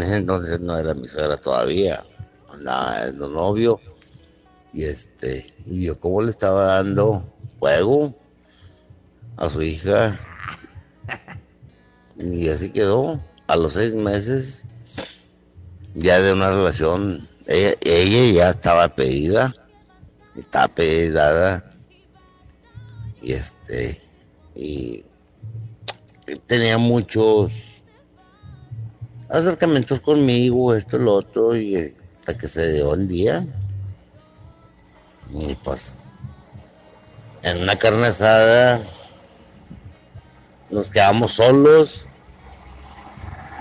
ese entonces no era mi suegra todavía. Andaba en un novio. Y yo como le estaba dando fuego a su hija. Y así quedó. A los 6 meses ya de una relación, ella ya estaba pedida, y y tenía muchos acercamientos conmigo, esto y lo otro, y hasta que se dio el día, y pues en una carne asada nos quedamos solos,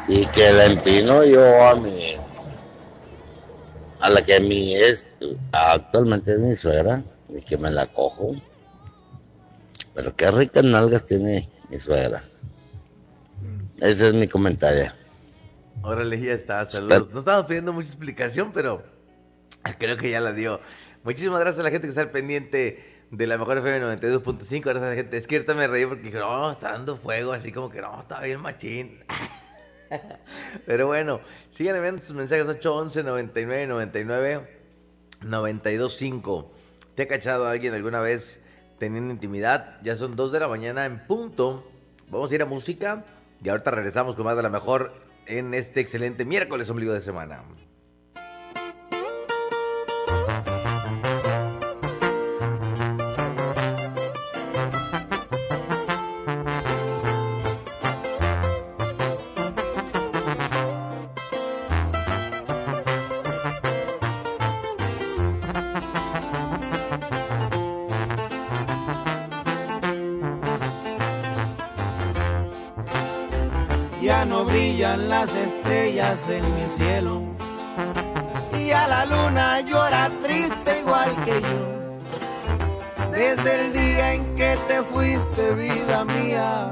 y que la empino yo actualmente es mi suegra, y que me la cojo. Pero qué ricas nalgas tiene mi suegra. Ese es mi comentario. Órale, ya está, saludos. No estamos pidiendo mucha explicación, pero creo que ya la dio. Muchísimas gracias a la gente que está al pendiente de la mejor FM 92.5. Gracias a la gente. Es que ahorita me reí porque dije, no, está dando fuego, así como que no, está bien machín. Pero bueno, sigan enviando sus mensajes 811-9999-925. ¿Te ha cachado a alguien alguna vez teniendo intimidad? Ya son 2 de la mañana en punto. Vamos a ir a música y ahorita regresamos con más de la mejor en este excelente miércoles ombligo de semana. Las estrellas en mi cielo y a la luna llora triste igual que yo. Desde el día en que te fuiste, vida mía,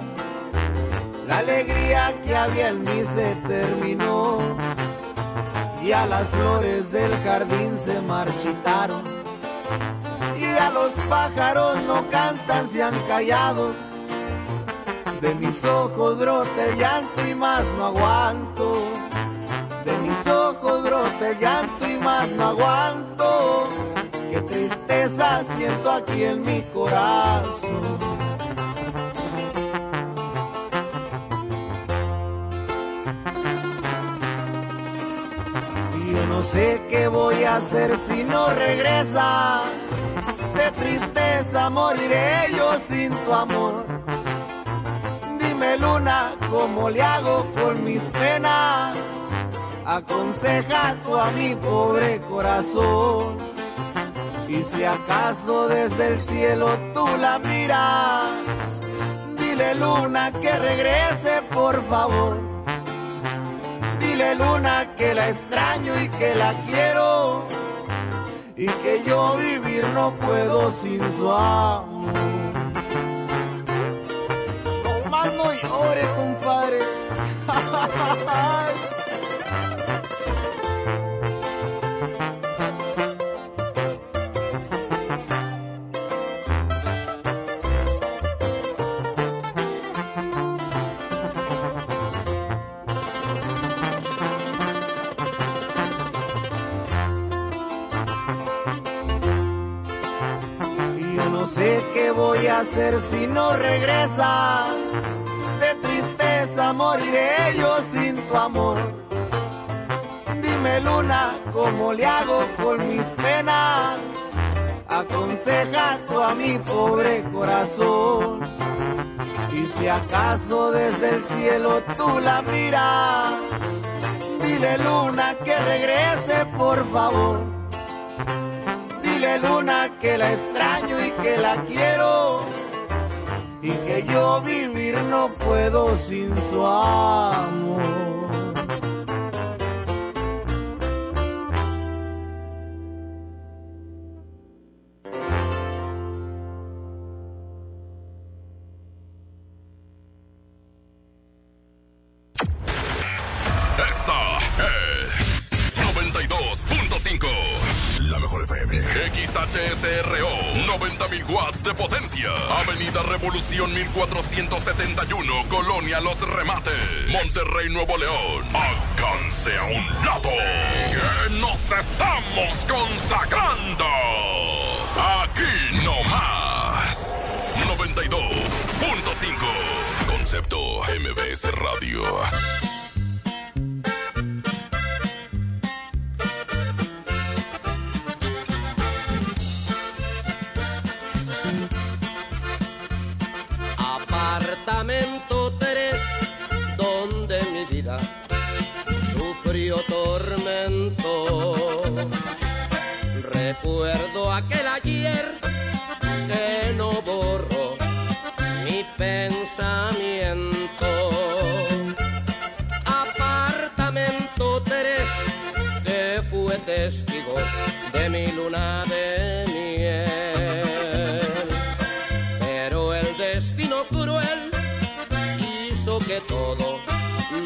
la alegría que había en mí se terminó, y a las flores del jardín se marchitaron, y a los pájaros no cantan, se han callado. De mis ojos brota el llanto y más no aguanto. De mis ojos brota el llanto y más no aguanto. Qué tristeza siento aquí en mi corazón. Y yo no sé qué voy a hacer si no regresas. De tristeza moriré yo sin tu amor. Dime luna, ¿cómo le hago con mis penas? Aconseja tú a mi pobre corazón. Y si acaso desde el cielo tú la miras, dile luna que regrese por favor. Dile luna que la extraño y que la quiero, y que yo vivir no puedo sin su amor. No llores, compadre. Y yo no sé qué voy a hacer si no regresas. Moriré yo sin tu amor. Dime luna, ¿cómo le hago con mis penas? Aconseja tú a mi pobre corazón. Y si acaso desde el cielo tú la miras, dile luna que regrese por favor. Dile luna que la extraño y que la quiero, y que yo vivir no puedo sin su amor. Esta es 92.5, la mejor FM. XHSRO, 90.000 watts de potencia. Avenida Revolución 1471, Colonia Los Remates, Monterrey, Nuevo León. Alcance a un lado, que nos estamos consagrando. Aquí no más. 92.5. Concepto MBS Radio. sufrió tormento. Recuerdo aquel ayer que no borro mi pensamiento. Apartamento 3 que fue testigo de mi luna de miel. Pero el destino cruel hizo que todo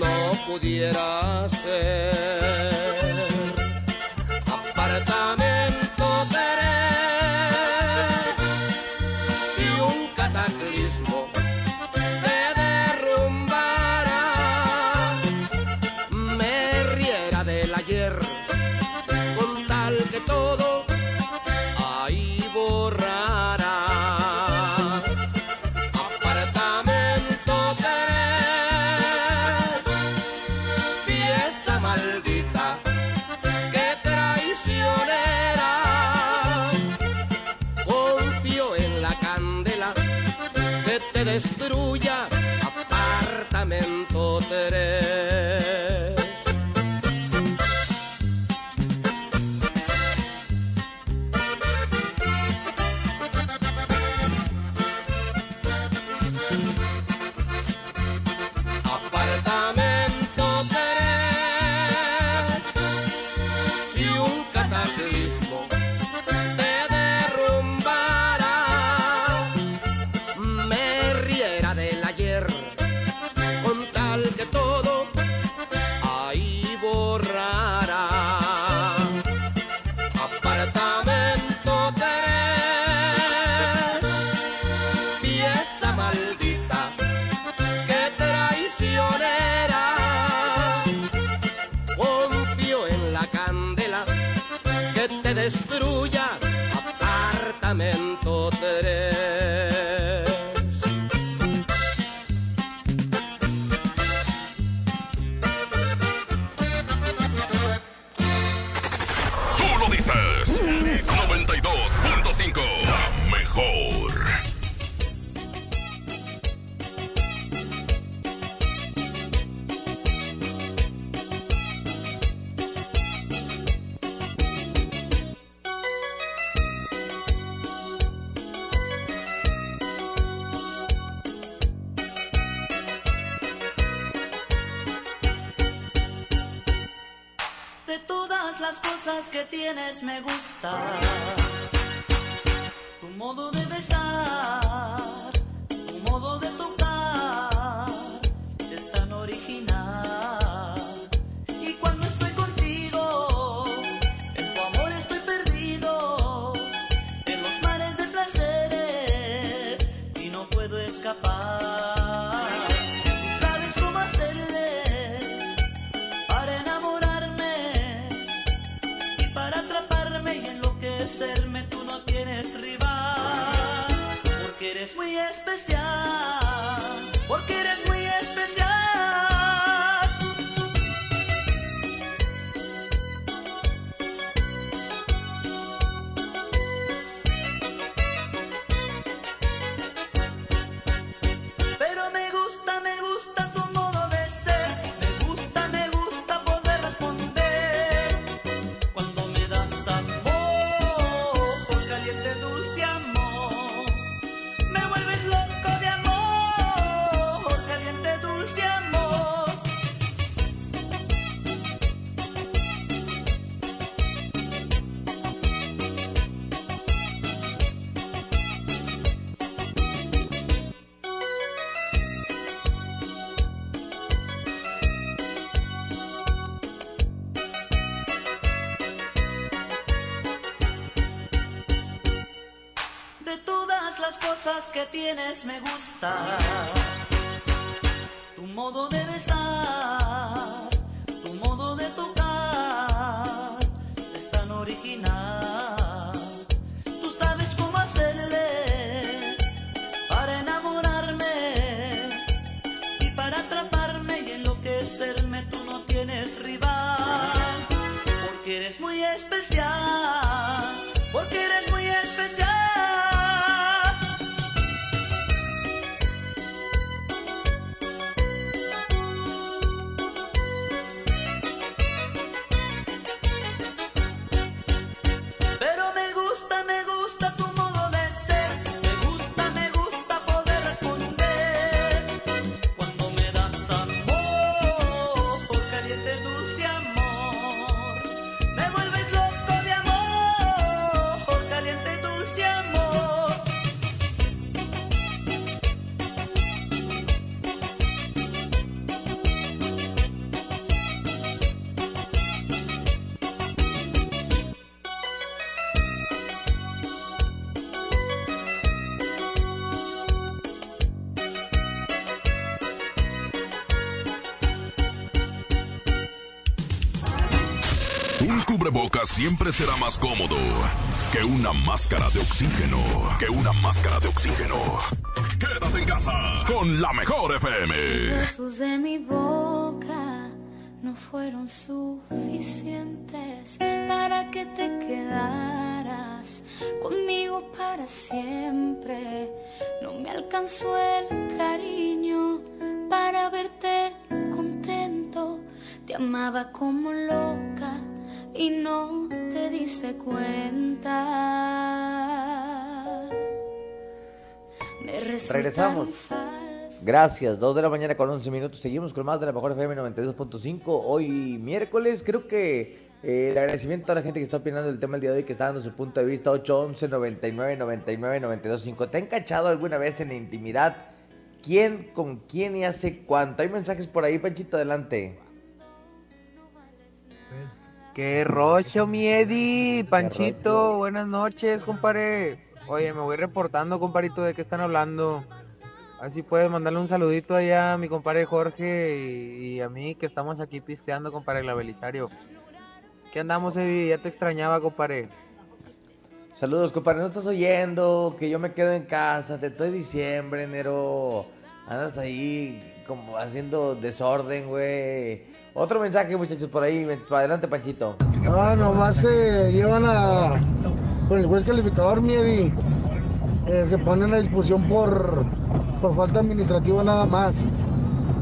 no pudiera ser. Apartamento 3, si un cataclismo te derrumbara, me riera del ayer con tal que todo ahí borrara. Apartamento 3, pieza maldita, confío en la candela que te destruya. Apartamento 3. Destruya. Apartamento 3. Tú lo dices. 92.5. La mejor. Que tienes me gusta tu modo de besar, tu modo de tocar, es tan original. Y cuando estoy contigo, en tu amor estoy perdido, en los mares de placeres y no puedo escapar. Porque eres muy especial. Pero me gusta tu modo de ser. Me gusta poder responder cuando me das amor, con caliente dulce amor. Me vuelves loco. Que tienes me gusta tu modo de besar, tu modo de tocar, es tan original. Tú sabes cómo hacerle para enamorarme y para atraparme y enloquecerme. Tú no tienes rival, porque eres muy especial, porque eres muy especial. Boca siempre será más cómodo que una máscara de oxígeno. Que una máscara de oxígeno. Quédate en casa con la mejor FM. Los besos de mi boca no fueron suficientes para que te quedaras conmigo para siempre. No me alcanzó el cariño para verte contento. Te amaba como loca y no te diste cuenta. Regresamos. Gracias, 2 de la mañana con 11 minutos. Seguimos con más de la Mejor FM 92.5. Hoy miércoles, creo que el agradecimiento a la gente que está opinando del tema el día de hoy, que está dando su punto de vista. 811-99-99-92.5. ¿Te ha encachado alguna vez en la intimidad? ¿Quién con quién y hace cuánto? Hay mensajes por ahí, Panchito, adelante. ¡Qué rocho, mi Eddy! Panchito, buenas noches, compadre. Oye, me voy reportando, compadrito, de qué están hablando. Así puedes mandarle un saludito allá a mi compadre Jorge y a mí, que estamos aquí pisteando, compadre, la Belisario. ¿Qué andamos, Eddy? Ya te extrañaba, compadre. Saludos, compadre. ¿No estás oyendo que yo me quedo en casa? Te estoy diciembre, enero. Andas ahí como haciendo desorden, güey. Otro mensaje, muchachos, por ahí. Adelante, Panchito. Ah, nomás se llevan a... Con el juez calificador, mi Eddy. Se ponen a disposición por falta administrativa nada más.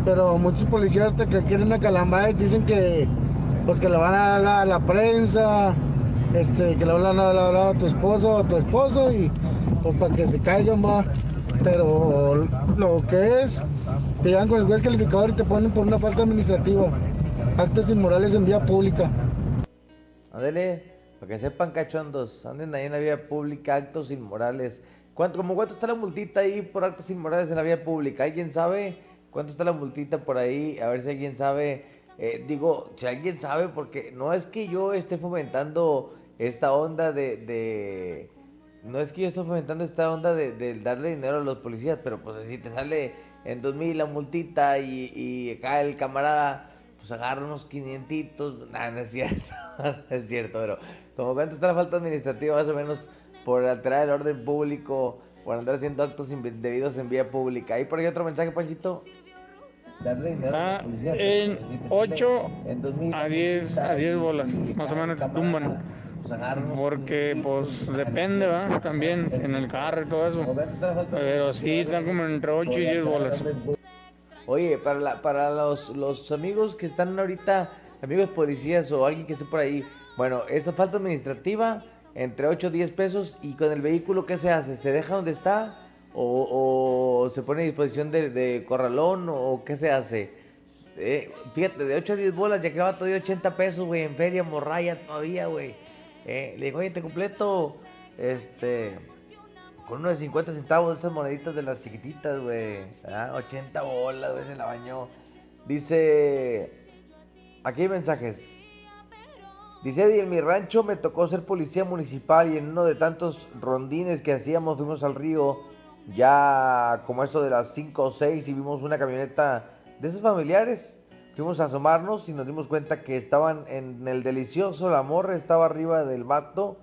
Pero muchos policías hasta que quieren acalambrar y dicen que... Pues que le van a dar a la prensa. Que le van a hablar a tu esposo o a tu esposo. Y pues para que se callen, va. Pero lo que es... Te llevan con el juez calificador y te ponen por una falta administrativa. Actos inmorales en vía pública. Ándale, para que sepan, cachondos, anden ahí en la vía pública, actos inmorales. ¿Cuánto está la multita ahí por actos inmorales en la vía pública? ¿Alguien sabe cuánto está la multita por ahí? A ver si alguien sabe. Si alguien sabe, porque no es que yo esté fomentando esta onda de darle dinero a los policías, pero pues si te sale en 2000 la multita y acá el camarada pues agarra unos 500, nada, no es cierto, no es cierto, pero como cuánto está la falta administrativa más o menos por alterar el orden público, por andar haciendo actos indebidos en vía pública. ¿Hay por ahí otro mensaje, Panchito? Está en 8 a 10 bolas, más o menos te tumban, porque pues depende, ¿verdad? También en el carro y todo eso, pero sí están como entre 8 y 10 bolas. Oye, para los amigos que están ahorita, amigos policías o alguien que esté por ahí, bueno, esta falta administrativa entre 8 y 10 pesos, y con el vehículo, ¿qué se hace? ¿Se deja donde está o se pone a disposición de corralón o qué se hace? Fíjate, de 8 a 10 bolas, ya que va todo de 80 pesos, güey, en feria, morralla todavía, güey. Le digo, oye, te completo con uno de 50 centavos, esas moneditas de las chiquititas, güey, ¿ah? 80 bolas, güey, se la bañó. Dice, aquí hay mensajes. Dice, Eddy, en mi rancho me tocó ser policía municipal y en uno de tantos rondines que hacíamos fuimos al río, ya como eso de las 5 o 6, y vimos una camioneta de esos familiares. Fuimos a asomarnos y nos dimos cuenta que estaban en el delicioso, la morra estaba arriba del vato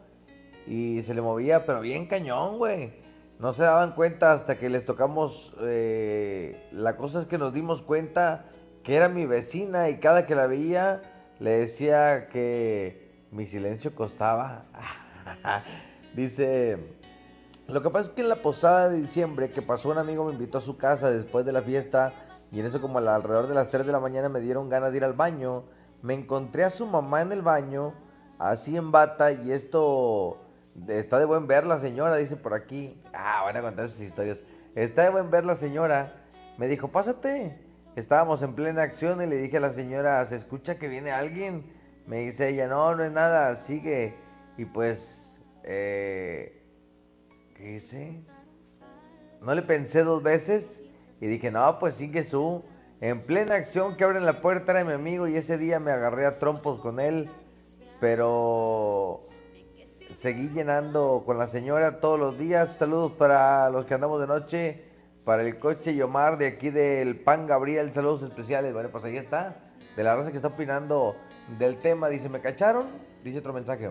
y se le movía, pero bien cañón, güey. No se daban cuenta hasta que les tocamos, la cosa es que nos dimos cuenta que era mi vecina y cada que la veía le decía que mi silencio costaba. Dice, lo que pasa es que en la posada de diciembre que pasó un amigo me invitó a su casa después de la fiesta. Y en eso, como alrededor de las 3 de la mañana, me dieron ganas de ir al baño. Me encontré a su mamá en el baño, así en bata, y esto está de buen ver la señora, dice por aquí. Ah, van a contar sus historias. Está de buen ver la señora. Me dijo, pásate. Estábamos en plena acción y le dije a la señora, ¿se escucha que viene alguien? Me dice ella, no, no es nada, sigue. Y pues, ¿qué hice? No le pensé dos veces y dije, no, pues sigue su. En plena acción que abren la puerta era mi amigo y ese día me agarré a trompos con él, pero seguí llenando con la señora todos los días. Saludos para los que andamos de noche, para el coche y Omar de aquí del Pan Gabriel, saludos especiales. Bueno, pues ahí está, de la raza que está opinando del tema. Dice, me cacharon, dice otro mensaje,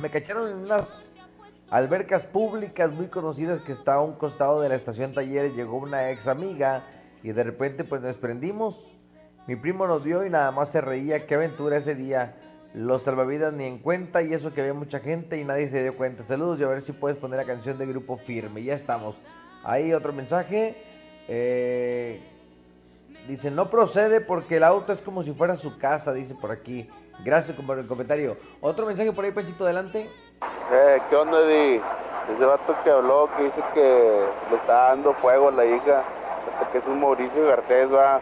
me cacharon en unas albercas públicas muy conocidas que está a un costado de la estación Talleres. Llegó una ex amiga y de repente pues nos prendimos. Mi primo nos vio y nada más se reía. Qué aventura ese día. Los salvavidas ni en cuenta, y eso que había mucha gente y nadie se dio cuenta. Saludos, y a ver si puedes poner la canción de Grupo Firme. Ya estamos. Ahí otro mensaje. Dice, no procede porque el auto es como si fuera su casa, dice por aquí. Gracias por el comentario. Otro mensaje por ahí, Panchito, adelante. ¿Qué onda, Eddy? Ese vato que habló, que dice que le está dando fuego a la hija, porque es un Mauricio Garcés, va.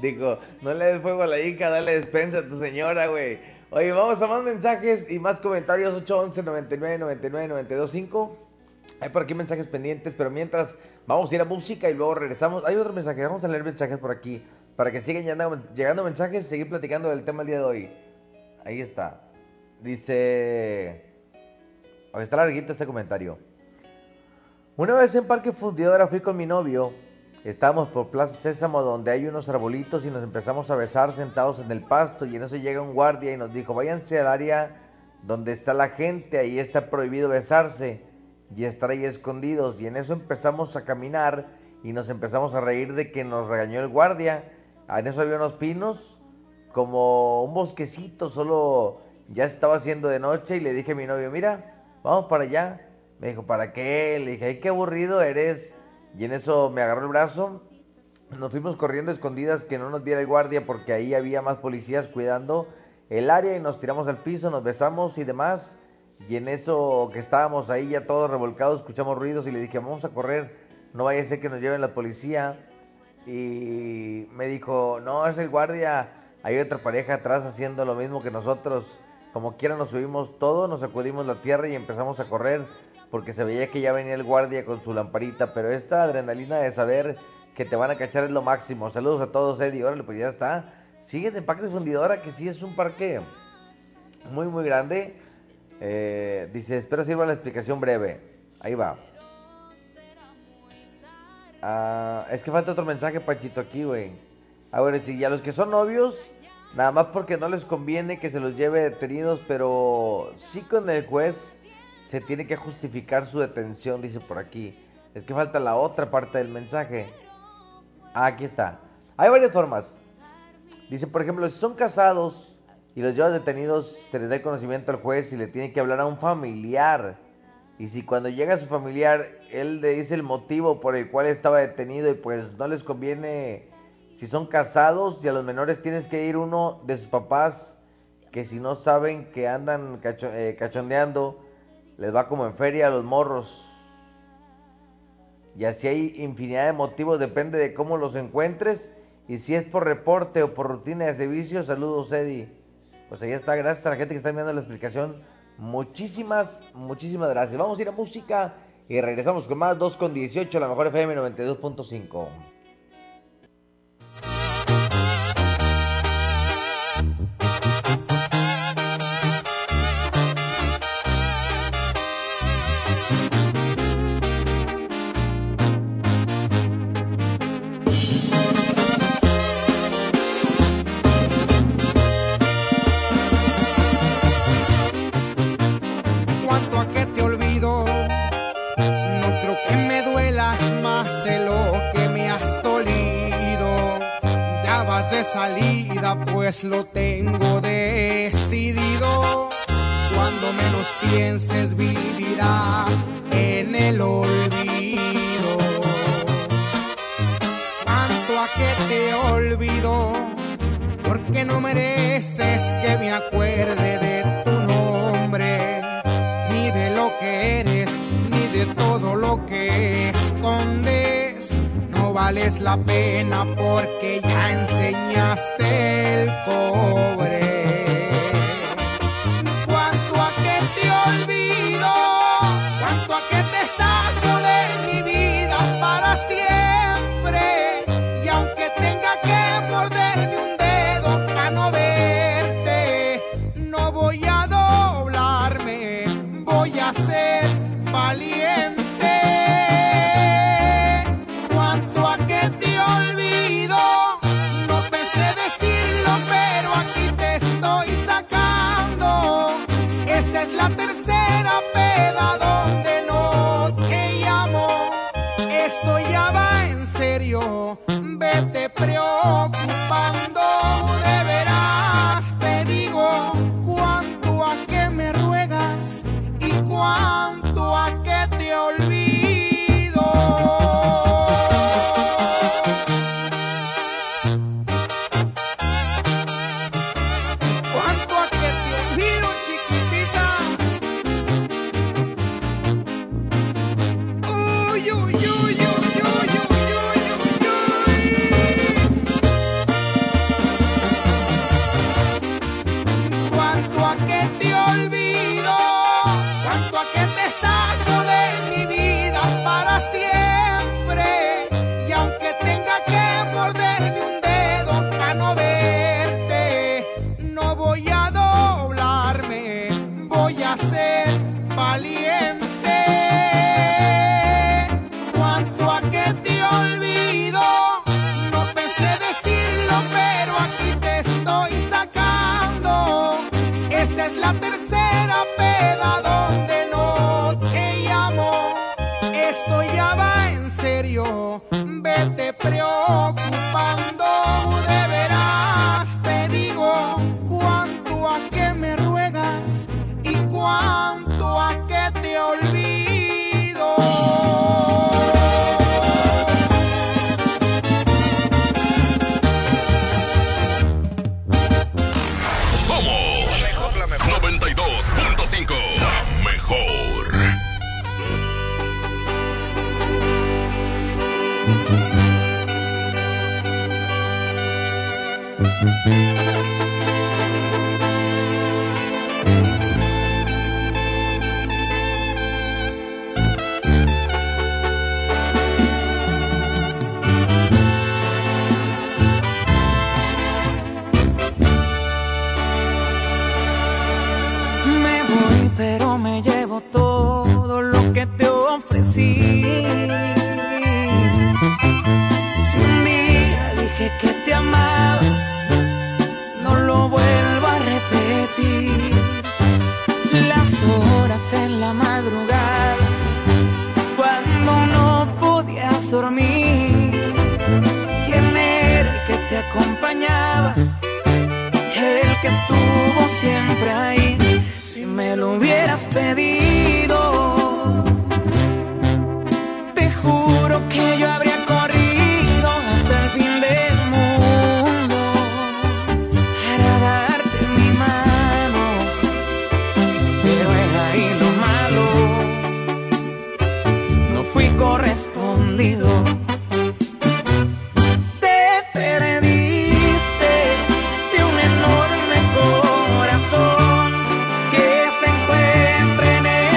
Digo, no le des fuego a la hija, dale despensa a tu señora, güey. Oye, vamos a más mensajes y más comentarios. 811-99-99-92-5. Hay por aquí mensajes pendientes, pero mientras vamos a ir a música y luego regresamos. Hay otro mensaje, vamos a leer mensajes por aquí para que sigan llegando mensajes y seguir platicando del tema el día de hoy. Ahí está. Dice, o está larguito este comentario. Una vez en Parque Fundidora fui con mi novio. Estábamos por Plaza Sésamo, donde hay unos arbolitos, y nos empezamos a besar sentados en el pasto, y en eso llega un guardia y nos dijo, váyanse al área donde está la gente, ahí está prohibido besarse y estar ahí escondidos. Y en eso empezamos a caminar y nos empezamos a reír de que nos regañó el guardia. En eso había unos pinos, como un bosquecito, solo ya estaba haciendo de noche, y le dije a mi novio, mira, vamos para allá. Me dijo, ¿para qué? Le dije, ay, qué aburrido eres. Y en eso me agarró el brazo, nos fuimos corriendo escondidas que no nos viera el guardia, porque ahí había más policías cuidando el área, y nos tiramos al piso, nos besamos y demás. Y en eso que estábamos ahí ya todos revolcados, escuchamos ruidos y le dije, vamos a correr, no vaya a ser que nos lleven la policía. Y me dijo, no, es el guardia, hay otra pareja atrás haciendo lo mismo que nosotros. Como quiera nos subimos todos, nos sacudimos la tierra y empezamos a correr, porque se veía que ya venía el guardia con su lamparita, pero esta adrenalina de saber que te van a cachar es lo máximo. Saludos a todos, Eddy. Órale, pues ya está. Síguete en Parque Fundidora, que sí es un parque muy, muy grande. Dice, espero sirva la explicación breve. Ahí va. Ah, es que falta otro mensaje, Pachito, aquí, güey. A ver, sí, a los que son novios, nada más porque no les conviene que se los lleve detenidos, pero sí con el juez se tiene que justificar su detención, dice por aquí. Es que falta la otra parte del mensaje. Ah, aquí está. Hay varias formas. Dice, por ejemplo, si son casados y los llevan detenidos, se les da el conocimiento al juez y le tiene que hablar a un familiar. Y si cuando llega su familiar, él le dice el motivo por el cual estaba detenido, y pues no les conviene. Si son casados y a los menores tienes que ir uno de sus papás, que si no saben que andan cachondeando, les va como en feria a los morros. Y así hay infinidad de motivos, depende de cómo los encuentres. Y si es por reporte o por rutina de servicio, saludos, Eddy. Pues ahí está, gracias a la gente que está mirando la explicación. Muchísimas, muchísimas gracias. Vamos a ir a música y regresamos con más. 2:18, la mejor FM 92.5. Salida, pues lo tengo decidido. Cuando menos pienses, vivirás en el olvido. Cuanto a que te olvido, porque no mereces que me acuerde de tu nombre, ni de lo que eres, ni de todo lo que escondes. vales la pena porque ya enseñaste el cobre. Cuanto a que te olvido, cuanto a que te saco de mi vida para siempre, y aunque tenga que morderme un dedo para no verte, no voy a doblarme, voy a ser valiente. Preocupando de veras, te digo, cuánto a que me ruegas y cuánto a que te olvido. Cuánto a que te olvido, chiquitita. Uy, uy, uy, uy. Preocupando de veras, te digo, cuánto a que me ruegas y cuánto a que te olvido. Somos la mejor 92.5, la mejor. Me voy, pero me llevo todo lo que te ofrecí. Si un día dije que te amaba, no lo vuelvo a repetir. Las horas en la madrugada, cuando no podías dormir. ¿Quién era el que te acompañaba? El que estuvo siempre ahí. Si me lo hubieras pedido, te juro que yo habría corrido hasta el fin del mundo para darte mi mano, pero es ahí lo malo, no fui correspondido. Te perdiste de un enorme corazón que se encuentra en el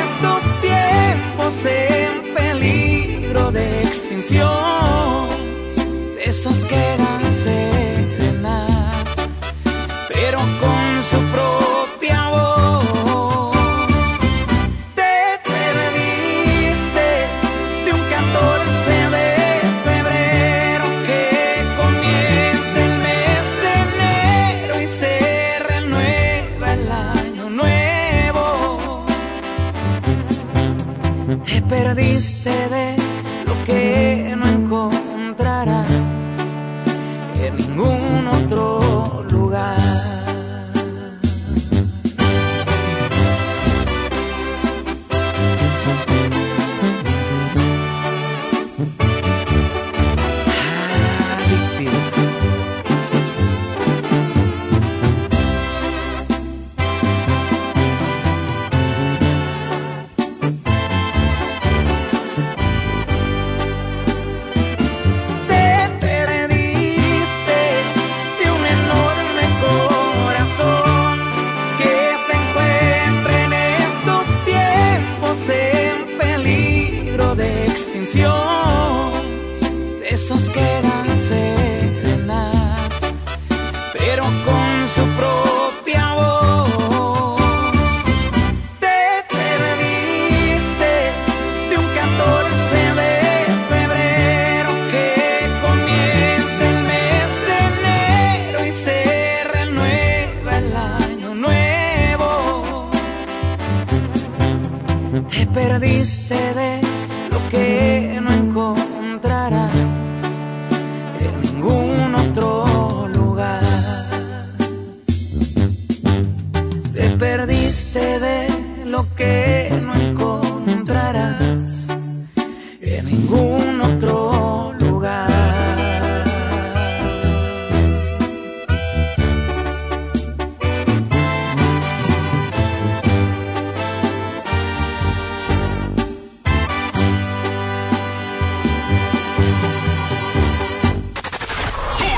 su propia voz. Te perdiste de un 14 de febrero que comienza el mes de enero y se renueva el año nuevo. Te perdiste de lo que no encontrarás en ningún otro. Perdiste de lo que no encontrarás en ningún otro lugar. Tú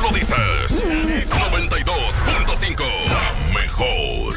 lo dices, 92.5, la mejor.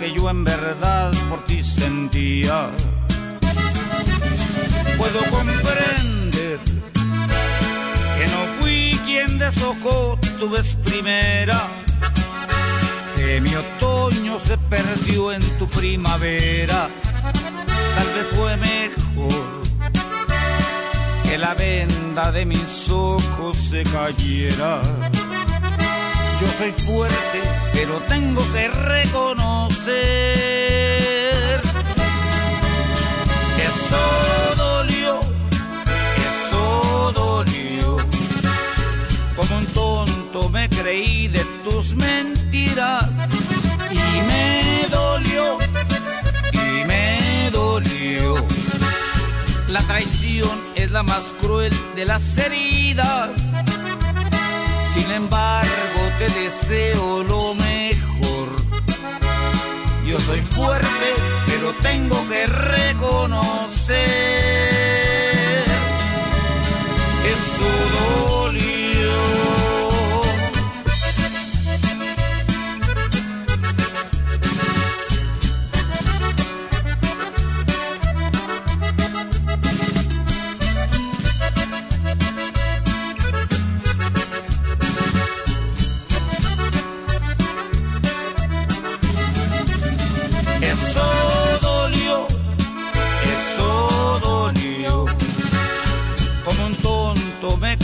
Que yo en verdad por ti sentía. Puedo comprender que no fui quien deshojó tu vez primera, que mi otoño se perdió en tu primavera. Tal vez fue mejor que la venda de mis ojos se cayera. Yo soy fuerte, pero tengo que reconocer que eso dolió, como un tonto me creí de tus mentiras y me dolió, la traición es la más cruel de las heridas. Sin embargo, te deseo lo mejor. Yo soy fuerte, pero tengo que reconocer que eso dolió.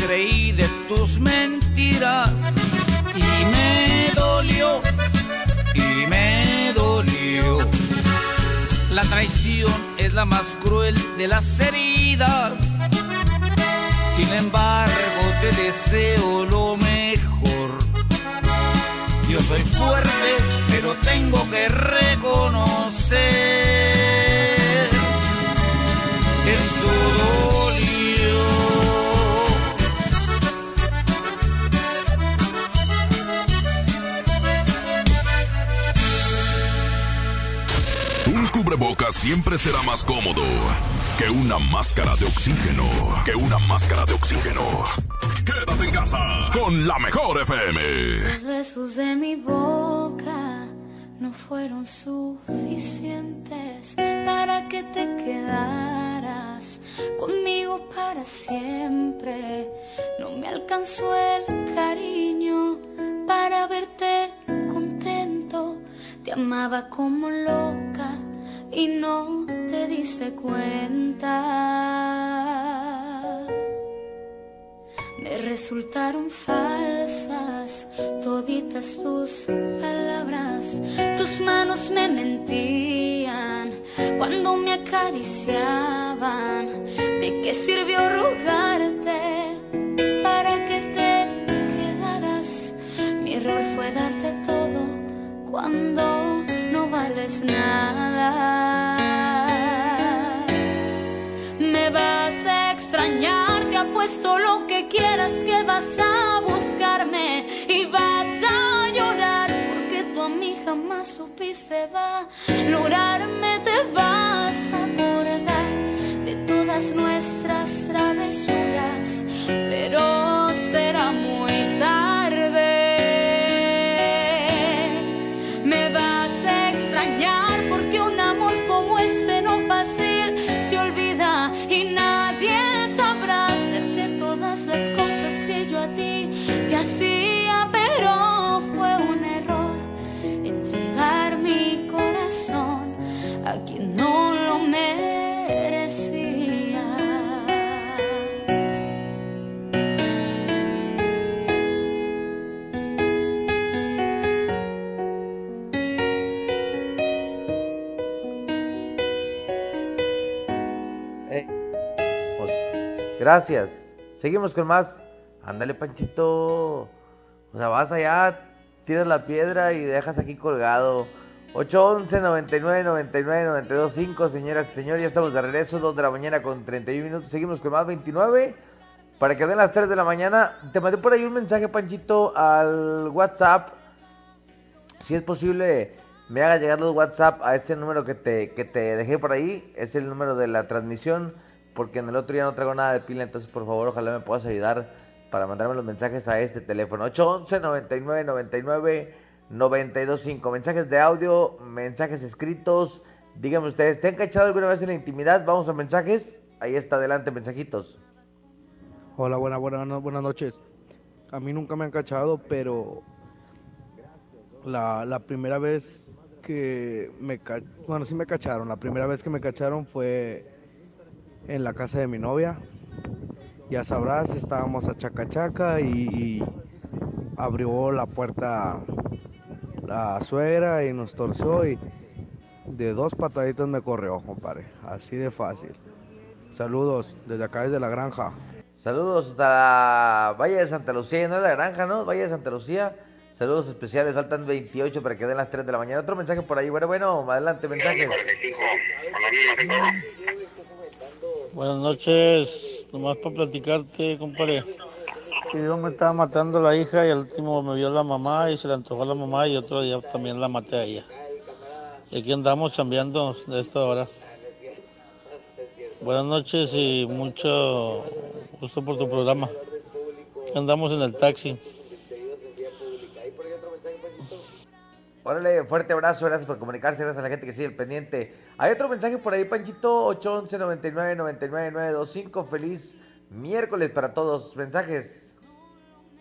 Creí de tus mentiras y me dolió. La traición es la más cruel de las heridas. Sin embargo, te deseo lo mejor. Yo soy fuerte, pero tengo que reconocer que eso dolió. Cubrebocas siempre será más cómodo que una máscara de oxígeno, que una máscara de oxígeno. Quédate en casa con la mejor FM. Los besos de mi boca no fueron suficientes para que te quedaras conmigo para siempre. No me alcanzó el cariño para verte contento. Te amaba como loca y no te diste cuenta. Me resultaron falsas toditas tus palabras. Tus manos me mentían cuando me acariciaban. ¿De qué sirvió rogarte para que te quedaras? Mi error fue darte todo cuando no vales nada. Me vas a extrañar. engañar, te apuesto lo que quieras que vas a buscarme y vas a llorar, porque tú a mí jamás supiste valorarme. Te vas a acordar de todas nuestras travesuras, pero será muy tarde. Me vas a extrañar, porque un amor como este no fácil se olvida y nadie sabrá hacerte todas las cosas que yo a ti te hacía, pero fue un error entregar mi corazón a quien no lo merecía. Gracias. Seguimos con más. Ándale, Panchito. O sea, vas allá, tiras la piedra y dejas aquí colgado. 811-99-99-925, señoras y señores. Ya estamos de regreso, 2 de la mañana con 31 minutos. Seguimos con más, 29. Para que den las 3 de la mañana. Te mandé por ahí un mensaje, Panchito, al WhatsApp. Si es posible, me haga llegar los WhatsApp a este número que te dejé por ahí. Es el número de la transmisión, porque en el otro día no traigo nada de pila, entonces por favor, ojalá me puedas ayudar para mandarme los mensajes a este teléfono. 811-99-99-925. Mensajes de audio, mensajes escritos. Díganme ustedes, ¿te han cachado alguna vez en la intimidad? Vamos a mensajes. Ahí está, adelante, mensajitos. Hola, buenas noches. A mí nunca me han cachado, pero la primera vez que me cacharon, bueno, sí me cacharon. La primera vez que me cacharon fue en la casa de mi novia. Ya sabrás, estábamos a chacachaca y abrió la puerta la suegra y nos torció y de 2 pataditas me corrió, compadre, así de fácil. Saludos desde acá, desde la granja. Saludos hasta Valle de Santa Lucía, no es la granja, ¿no? Valle de Santa Lucía. Saludos especiales, faltan 28 para que den las 3 de la mañana. Otro mensaje por ahí, bueno, adelante, mensajes. Buenas noches, nomás para platicarte, compadre. Yo me estaba matando la hija y al último me vio la mamá y se le antojó a la mamá y otro día también la maté a ella. Y aquí andamos chambeando de esta hora. Buenas noches y mucho gusto por tu programa. Aquí andamos en el taxi. Órale, fuerte abrazo, gracias por comunicarse, gracias a la gente que sigue el pendiente. Hay otro mensaje por ahí, Panchito, 811-99-99-925, feliz miércoles para todos, mensajes.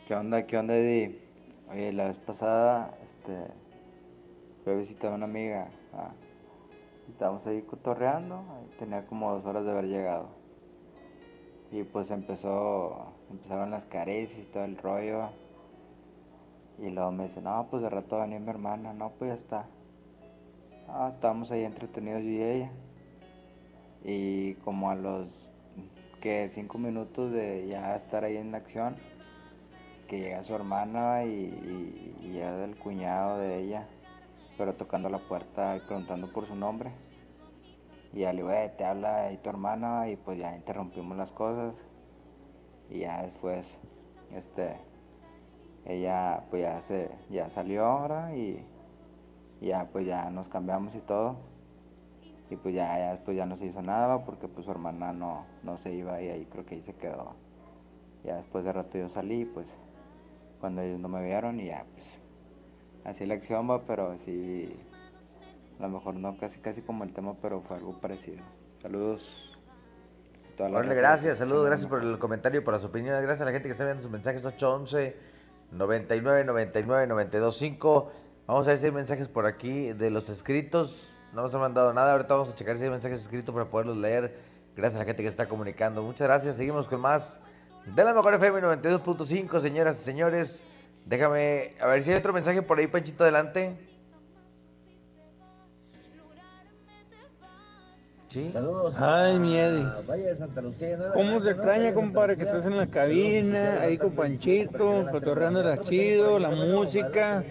¿Qué onda, Eddy? Oye, la vez pasada, fui a visitar a una amiga, estábamos ahí cotorreando, tenía como 2 horas de haber llegado. Y pues empezaron las caricias y todo el rollo. Y luego me dice, no, pues de rato va a venir mi hermana, no, pues ya está. Estábamos ahí entretenidos yo y ella. Y como a los, 5 minutos de ya estar ahí en acción, que llega su hermana y llega del cuñado de ella, pero tocando la puerta y preguntando por su nombre. Y ya le digo, te habla ahí tu hermana, y pues ya interrumpimos las cosas. Y ya después, ella pues ya salió ahora y ya pues ya nos cambiamos y todo y pues ya después ya no se hizo nada porque pues su hermana no se iba y ahí creo que ahí se quedó. Ya después de rato yo salí pues cuando ellos no me vieron y ya pues así la acción va, pero sí a lo mejor no casi como el tema, pero fue algo parecido. Saludos. Órale, gracias, saludos, gracias por el comentario y por las opiniones, gracias a la gente que está viendo sus mensajes. 811-99-99-925. Vamos a ver si hay mensajes por aquí de los escritos. No nos han mandado nada. Ahorita vamos a checar si hay mensajes escritos para poderlos leer. Gracias a la gente que está comunicando. Muchas gracias. Seguimos con más de la Mejor FM 92.5, señoras y señores. Déjame, a ver si hay otro mensaje por ahí, Panchito, adelante. ¿Sí? Saludos. Ay, mi Eddy. ¿Cómo se extraña, compadre, que estás en la cabina, ahí con Panchito, cotorreando las chido, la música,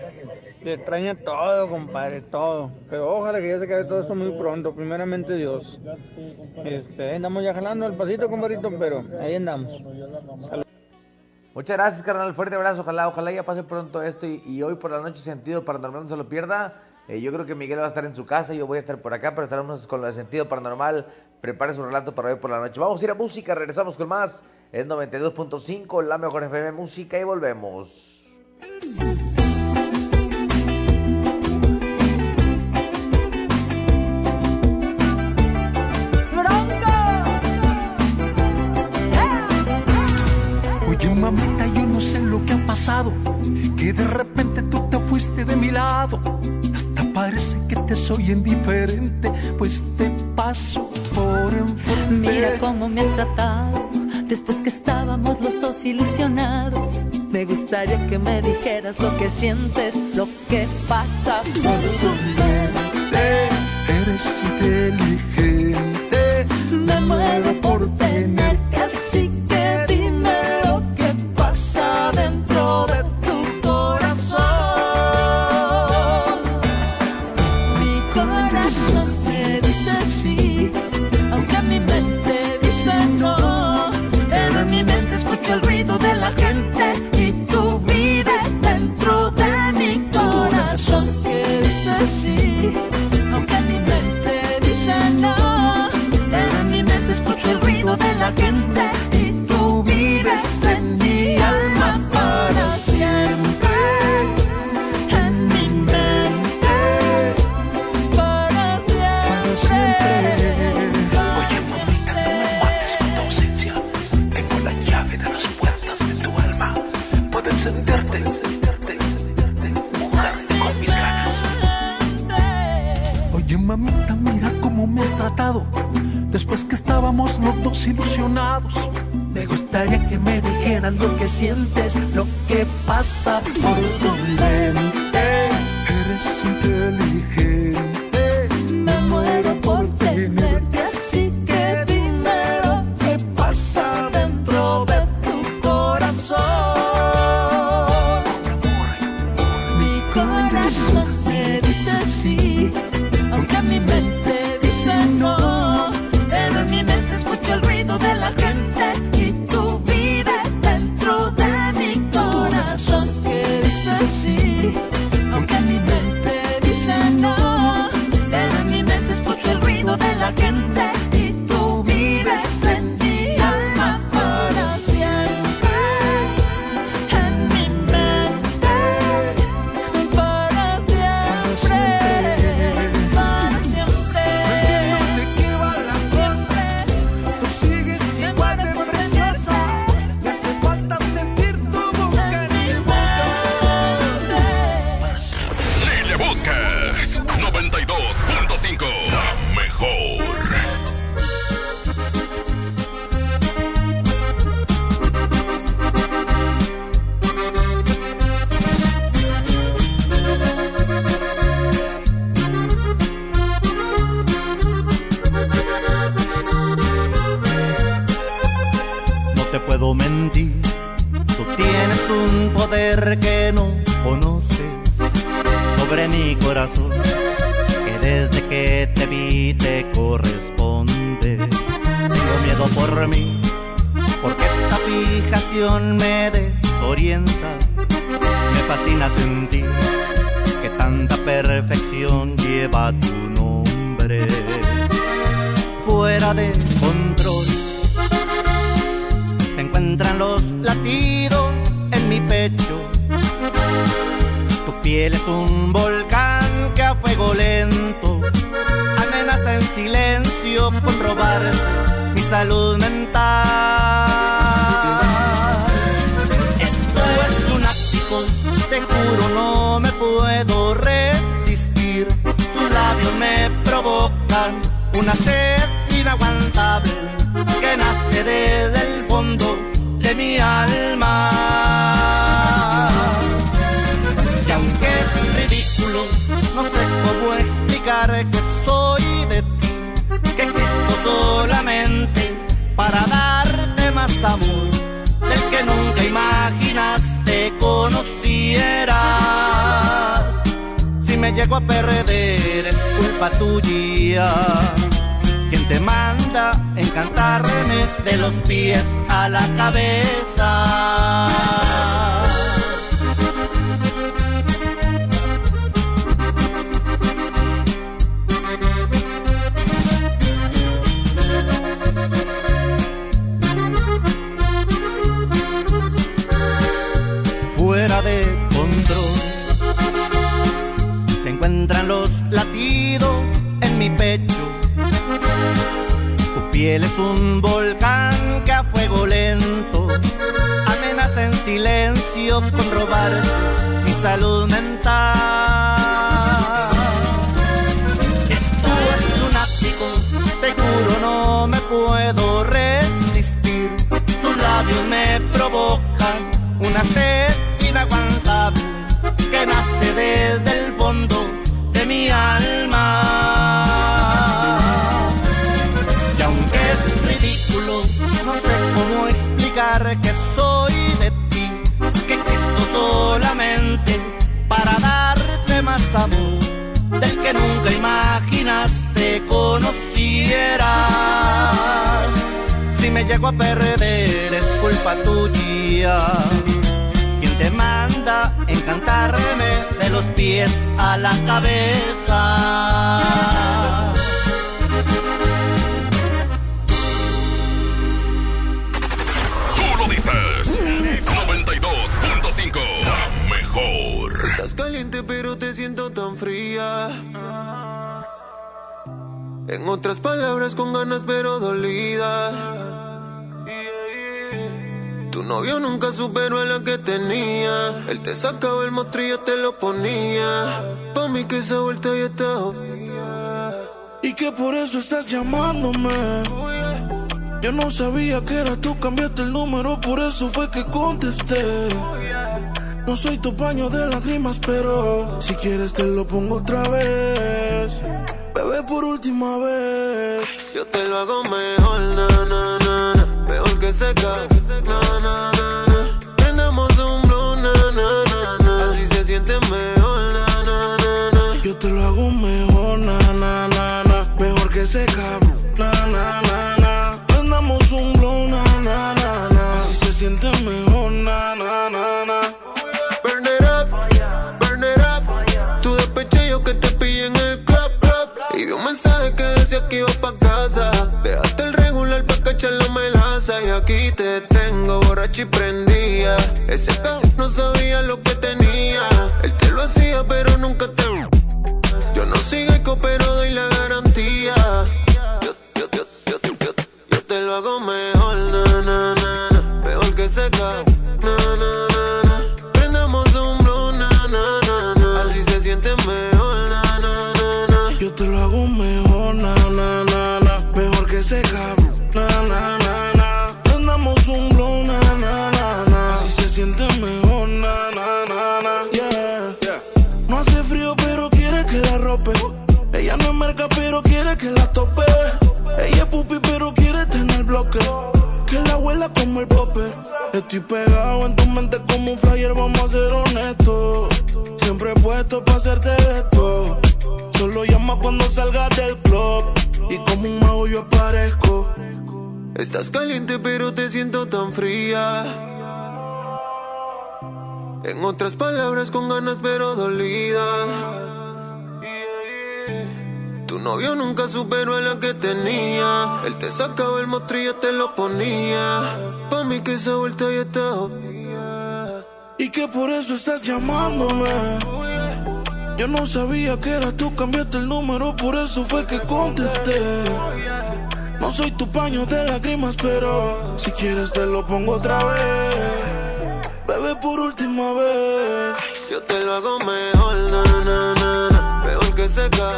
Le extraña todo, compadre, todo. Pero ojalá que ya se acabe todo eso muy pronto, primeramente Dios. Andamos ya jalando el pasito, compadrito, pero ahí andamos. Salud. Muchas gracias, carnal, fuerte abrazo, ojalá ya pase pronto esto y hoy por la noche Sentido Paranormal no se lo pierda. Yo creo que Miguel va a estar en su casa, yo voy a estar por acá, pero estaremos con lo de Sentido Paranormal. Prepare su relato para hoy por la noche. Vamos a ir a música, regresamos con más. Es 92.5, la mejor FM música y volvemos. Mamita, yo no sé lo que ha pasado, que de repente tú te fuiste de mi lado. Hasta parece que te soy indiferente, pues te paso por enfrente. Mira cómo me has tratado, después que estábamos los dos ilusionados. Me gustaría que me dijeras lo que sientes, lo que pasa por tu mente. Eres inteligente, me muero por tenerte así. Después que estábamos los dos ilusionados, me gustaría que me dijeran lo que sientes, lo que pasa por tu mente. Eres inteligente, me muero por tenerte así, que dime lo que pasa dentro de tu corazón. Mi corazón me dice sí, aunque mi mente conocieras. llego a perder es culpa tuya. Quien te manda encantarme de los pies a la cabeza. Entran los latidos en mi pecho. Tu piel es un volcán que a fuego lento amenaza en silencio con robar mi salud mental. Estoy lunático, te juro no me puedo resistir. Tus labios me provocan una sed inaguantable que nace desde el fondo de mi alma. Y aunque es ridículo, no sé cómo explicar que soy de ti, que existo solamente para darte más amor del que nunca imaginaste conocieras. Si me llego a perder es culpa tuya. Te manda encantarme de los pies a la cabeza. Tú lo dices. 92.5, la mejor. Estás caliente pero te siento tan fría. En otras palabras con ganas pero dolida. Tu novio nunca superó a la que tenía. Él te sacaba el mostrillo, te lo ponía. Pa' mí que esa vuelta ya está jodida. Y que por eso estás llamándome. Yo no sabía que eras tú, cambiaste el número, por eso fue que contesté. No soy tu paño de lágrimas, pero si quieres te lo pongo otra vez. Bebé, por última vez. Yo te lo hago mejor, na, na, na, na. Mejor que seca. Na, na, na, na. Prendamos un blue, na, na, na, na. Así se siente mejor, na, na, na, na. Yo te lo hago mejor, na, na, na, na. Mejor que ese cabrón, na, na, na, na. Prendamos un blue, na, na, na, na. Así se siente mejor, na, na, na, na. Burn it up, burn it up. Tu despechillo que te pillé en el club, club. Y vi un mensaje que decía que iba pa' casa. Dejaste el regular pa' cachar la melaza. Y aquí te y prendía. Ese cabrón no sabía lo que tenía. Él te lo hacía pero nunca te. Yo no sigo eco pero doy la garantía. Yo te lo hago mejor, na, na, na, na. Mejor que seca, na, na, na, na. Prendamos un blue, na, na, na, na. Así se siente mejor, na, na, na, na. Yo te lo hago mejor, na, na, na, na. Mejor que seca, na, na, na, na. Prendamos un blue, na. Siente mejor, na, na, na, na, yeah, yeah. No hace frío pero quiere que la rope. Ella no es merca pero quiere que la tope. Ella es pupi pero quiere tener bloque. Que la huela como el popper. Estoy pegado en tu mente como un flyer, vamos a ser honestos. Siempre he puesto pa' hacerte esto. Solo llama cuando salgas del club. Y como un mago yo aparezco. Estás caliente pero te siento tan fría. En otras palabras con ganas pero dolida. Tu novio nunca superó a la que tenía. Él te sacaba el mostrillo, te lo ponía. Pa' mí que esa vuelta ya está jodida. Y que por eso estás llamándome. Yo no sabía que eras tú, cambiaste el número, por eso fue que contesté. No soy tu paño de lágrimas, pero si quieres te lo pongo otra vez. Bebé, por última vez. Yo te lo hago mejor, na, na, na, na. Mejor que seca,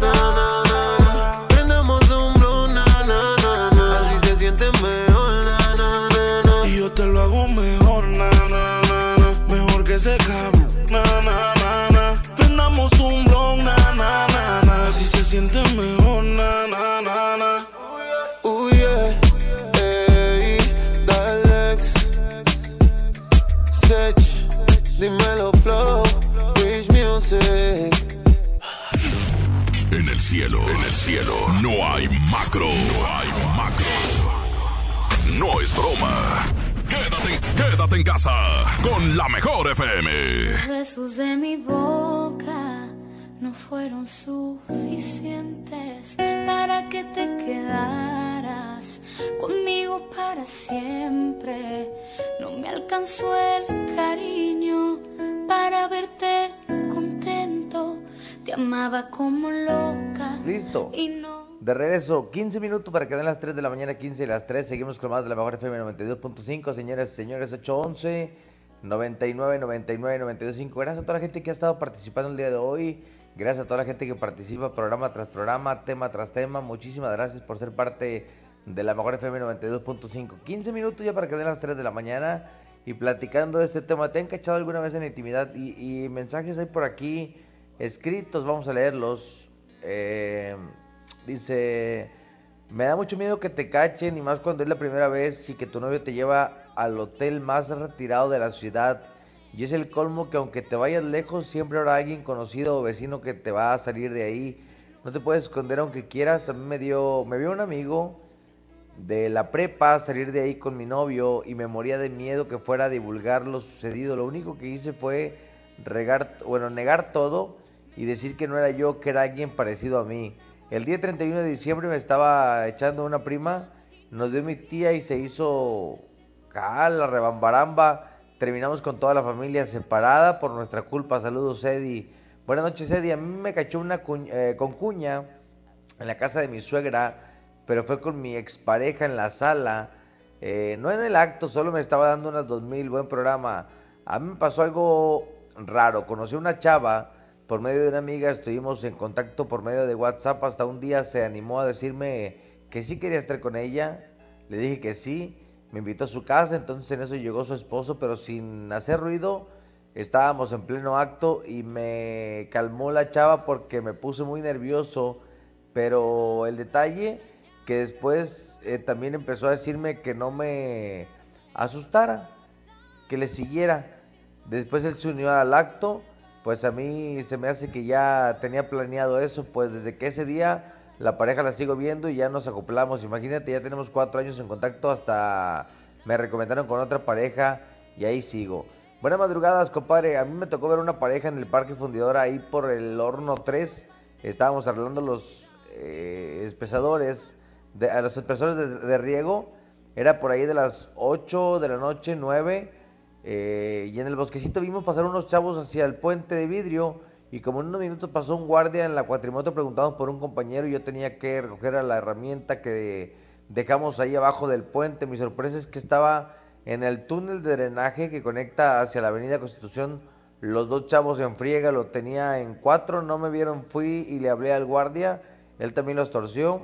na, na, na, na. Prendamos un blue, na, na, na, na. Así se siente mejor, na, na, na, na. Y yo te lo hago mejor, na, na, na, na. Mejor que seca, na, na, na, na. Prendamos un blue, na, na, na, na. Así se siente mejor, na, na, na, na. Uy, yeah. Dímelo, Flow, Rich Music, en casa con la mejor FM. Los besos de mi boca no fueron suficientes para que te quedaras conmigo para siempre. No me alcanzó el cariño para verte contento. Te amaba como loca. Listo. Y no. De regreso, 15 minutos para que den las 3 de la mañana, 15 y las 3. Seguimos con más de la mejor FM 92.5. Señoras y señores, 811 99 99 925. Gracias a toda la gente que ha estado participando el día de hoy. Gracias a toda la gente que participa programa tras programa, tema tras tema. Muchísimas gracias por ser parte de la mejor FM 92.5. 15 minutos ya para que den las 3 de la mañana. Y platicando de este tema, ¿te han cachado alguna vez en intimidad? Y mensajes hay por aquí escritos, vamos a leerlos. Dice, me da mucho miedo que te cachen y más cuando es la primera vez y que tu novio te lleva al hotel más retirado de la ciudad. Y es el colmo que aunque te vayas lejos siempre habrá alguien conocido o vecino que te va a salir de ahí. No te puedes esconder aunque quieras. A mí me vio un amigo de la prepa salir de ahí con mi novio y me moría de miedo que fuera a divulgar lo sucedido. Lo único que hice fue negar todo y decir que no era yo, que era alguien parecido a mí. El día 31 de diciembre me estaba echando una prima, nos dio mi tía y se hizo la rebambaramba. Terminamos con toda la familia separada por nuestra culpa. Saludos, Eddy. Buenas noches, Eddy. A mí me cachó una concuña en la casa de mi suegra, pero fue con mi expareja en la sala. No en el acto, solo me estaba dando unas 2000. Buen programa. A mí me pasó algo raro. Conocí una chava por medio de una amiga, estuvimos en contacto por medio de WhatsApp, hasta un día se animó a decirme que sí quería estar con ella, le dije que sí, me invitó a su casa, entonces en eso llegó su esposo, pero sin hacer ruido, estábamos en pleno acto y me calmó la chava porque me puse muy nervioso, pero el detalle que después también empezó a decirme que no me asustara, que le siguiera, después él se unió al acto. Pues a mí se me hace que ya tenía planeado eso, pues desde que ese día la pareja la sigo viendo y ya nos acoplamos. Imagínate, ya tenemos 4 años en contacto, hasta me recomendaron con otra pareja y ahí sigo. Buenas madrugadas, compadre. A mí me tocó ver una pareja en el Parque Fundidora, ahí por el Horno 3. Estábamos arreglando los espesadores de riego. Era por ahí de las 8 de la noche, 9. Y en el bosquecito vimos pasar unos chavos hacia el puente de vidrio y como en unos minutos pasó un guardia en la cuatrimoto, preguntamos por un compañero y yo tenía que recoger a la herramienta que dejamos ahí abajo del puente. Mi sorpresa es que estaba en el túnel de drenaje que conecta hacia la Avenida Constitución. Los 2 chavos en friega, lo tenía en 4, no me vieron, fui y le hablé al guardia, él también los torció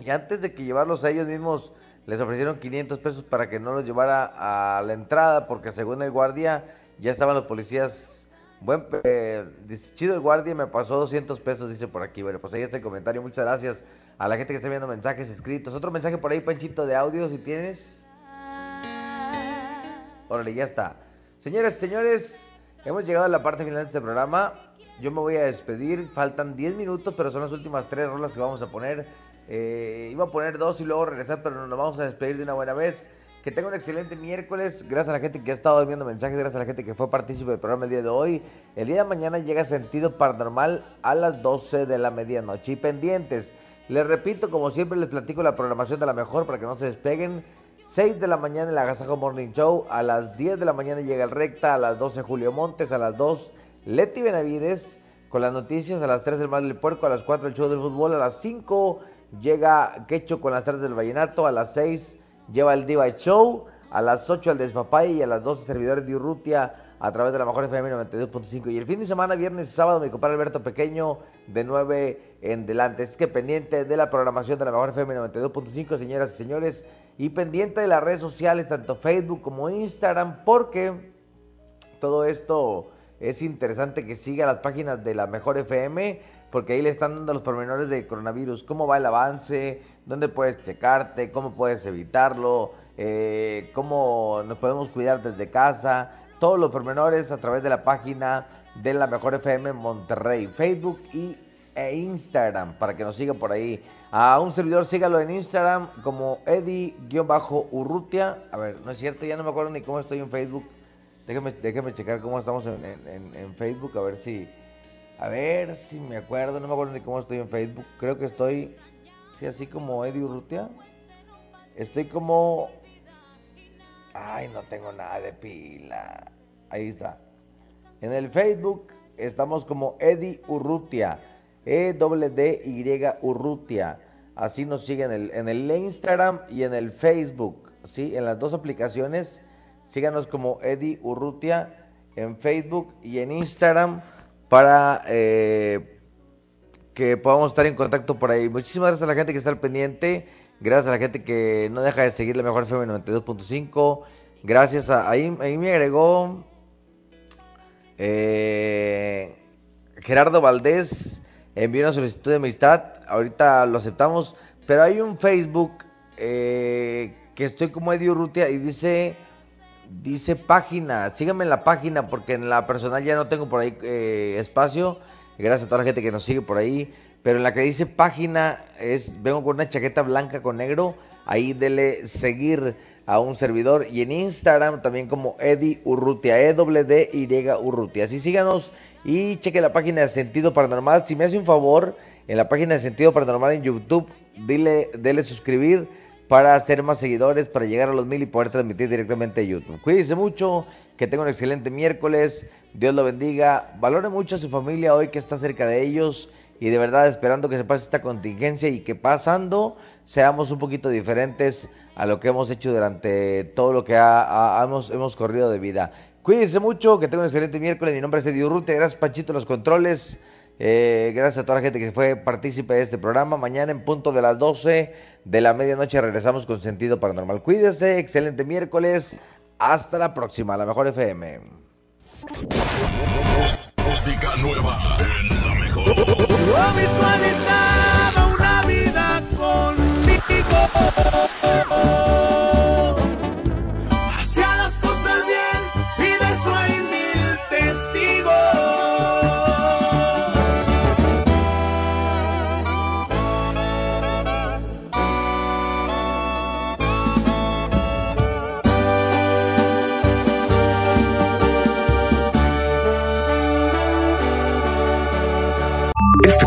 y antes de que llevarlos a ellos mismos les ofrecieron 500 pesos para que no los llevara a la entrada, porque según el guardia, ya estaban los policías. Chido el guardia, me pasó 200 pesos, dice por aquí. Bueno, pues ahí está el comentario. Muchas gracias a la gente que está viendo mensajes escritos. Otro mensaje por ahí, Panchito, de audio, si tienes. Órale, ya está. Señoras y señores, hemos llegado a la parte final de este programa. Yo me voy a despedir. Faltan 10 minutos, pero son las últimas 3 rolas que vamos a poner. Iba a poner 2 y luego regresar, pero nos vamos a despedir de una buena vez. Que tenga un excelente miércoles. Gracias a la gente que ha estado enviando mensajes. Gracias a la gente que fue partícipe del programa el día de hoy. El día de mañana llega Sentido Paranormal a las 12 de la medianoche. Y pendientes, les repito, como siempre les platico la programación de la mejor para que no se despeguen. 6 de la mañana el Agasajo Morning Show. A las 10 de la mañana llega el Recta. A las 12 Julio Montes. A las 2 Leti Benavides con las noticias. A las 3 el Mal del Puerco. A las 4 el Show del Fútbol. A las 5... llega Quecho con las 3 del Vallenato. A las 6 lleva el Diva Show. A las 8 el Despapalle. Y a las 12 servidores de Urrutia a través de la mejor FM 92.5. Y el fin de semana, viernes y sábado, mi compadre Alberto Pequeño de 9 en delante. Es que pendiente de la programación de la mejor FM 92.5, señoras y señores. Y pendiente de las redes sociales, tanto Facebook como Instagram, porque todo esto es interesante que siga las páginas de la mejor FM. Porque ahí le están dando los pormenores de coronavirus, cómo va el avance, dónde puedes checarte, cómo puedes evitarlo, cómo nos podemos cuidar desde casa, todos los pormenores a través de la página de la mejor FM Monterrey, Facebook y e Instagram para que nos siga por ahí. A un servidor sígalo en Instagram como Eddy-Urrutia. A ver, no es cierto, ya no me acuerdo ni cómo estoy en Facebook. Déjame checar cómo estamos en Facebook, a ver si me acuerdo. No me acuerdo ni cómo estoy en Facebook. Creo que estoy, sí, así como Eddy Urrutia. Estoy como... Ay, no tengo nada de pila. Ahí está. En el Facebook estamos como Eddy Urrutia, EDDY Urrutia. Así nos siguen en el Instagram y en el Facebook, ¿sí? En las dos aplicaciones, síganos como Eddy Urrutia en Facebook y en Instagram para que podamos estar en contacto por ahí. Muchísimas gracias a la gente que está al pendiente. Gracias a la gente que no deja de seguir la Mejor FM 92.5. Gracias a... Ahí me agregó Gerardo Valdés. Envió una solicitud de amistad. Ahorita lo aceptamos. Pero hay un Facebook que estoy como Eddy Urrutia y dice página. Síganme en la página porque en la personal ya no tengo por ahí espacio. Gracias a toda la gente que nos sigue por ahí. Pero en la que dice página, vengo con una chaqueta blanca con negro. Ahí dele seguir a un servidor. Y en Instagram también como Eddy Urrutia, EDDY Urrutia. Así síganos y cheque la página de Sentido Paranormal. Si me hace un favor, en la página de Sentido Paranormal en YouTube, dele suscribir para hacer más seguidores, para llegar a los 1000 y poder transmitir directamente a YouTube. Cuídense mucho, que tengan un excelente miércoles. Dios lo bendiga. Valore mucho a su familia hoy que está cerca de ellos. Y de verdad esperando que se pase esta contingencia y que pasando seamos un poquito diferentes a lo que hemos hecho durante todo lo que hemos corrido de vida. Cuídense mucho, que tengan un excelente miércoles. Mi nombre es Eddy Urrutia, gracias Panchito los controles. Gracias a toda la gente que fue partícipe de este programa. Mañana en punto de las 12 de la medianoche regresamos con Sentido Paranormal. Cuídense, excelente miércoles. Hasta la próxima, La Mejor FM. Música nueva en La Mejor. Yo visualizaba una vida contigo. Hacía las cosas bien y de eso hay 1000 testigos. Este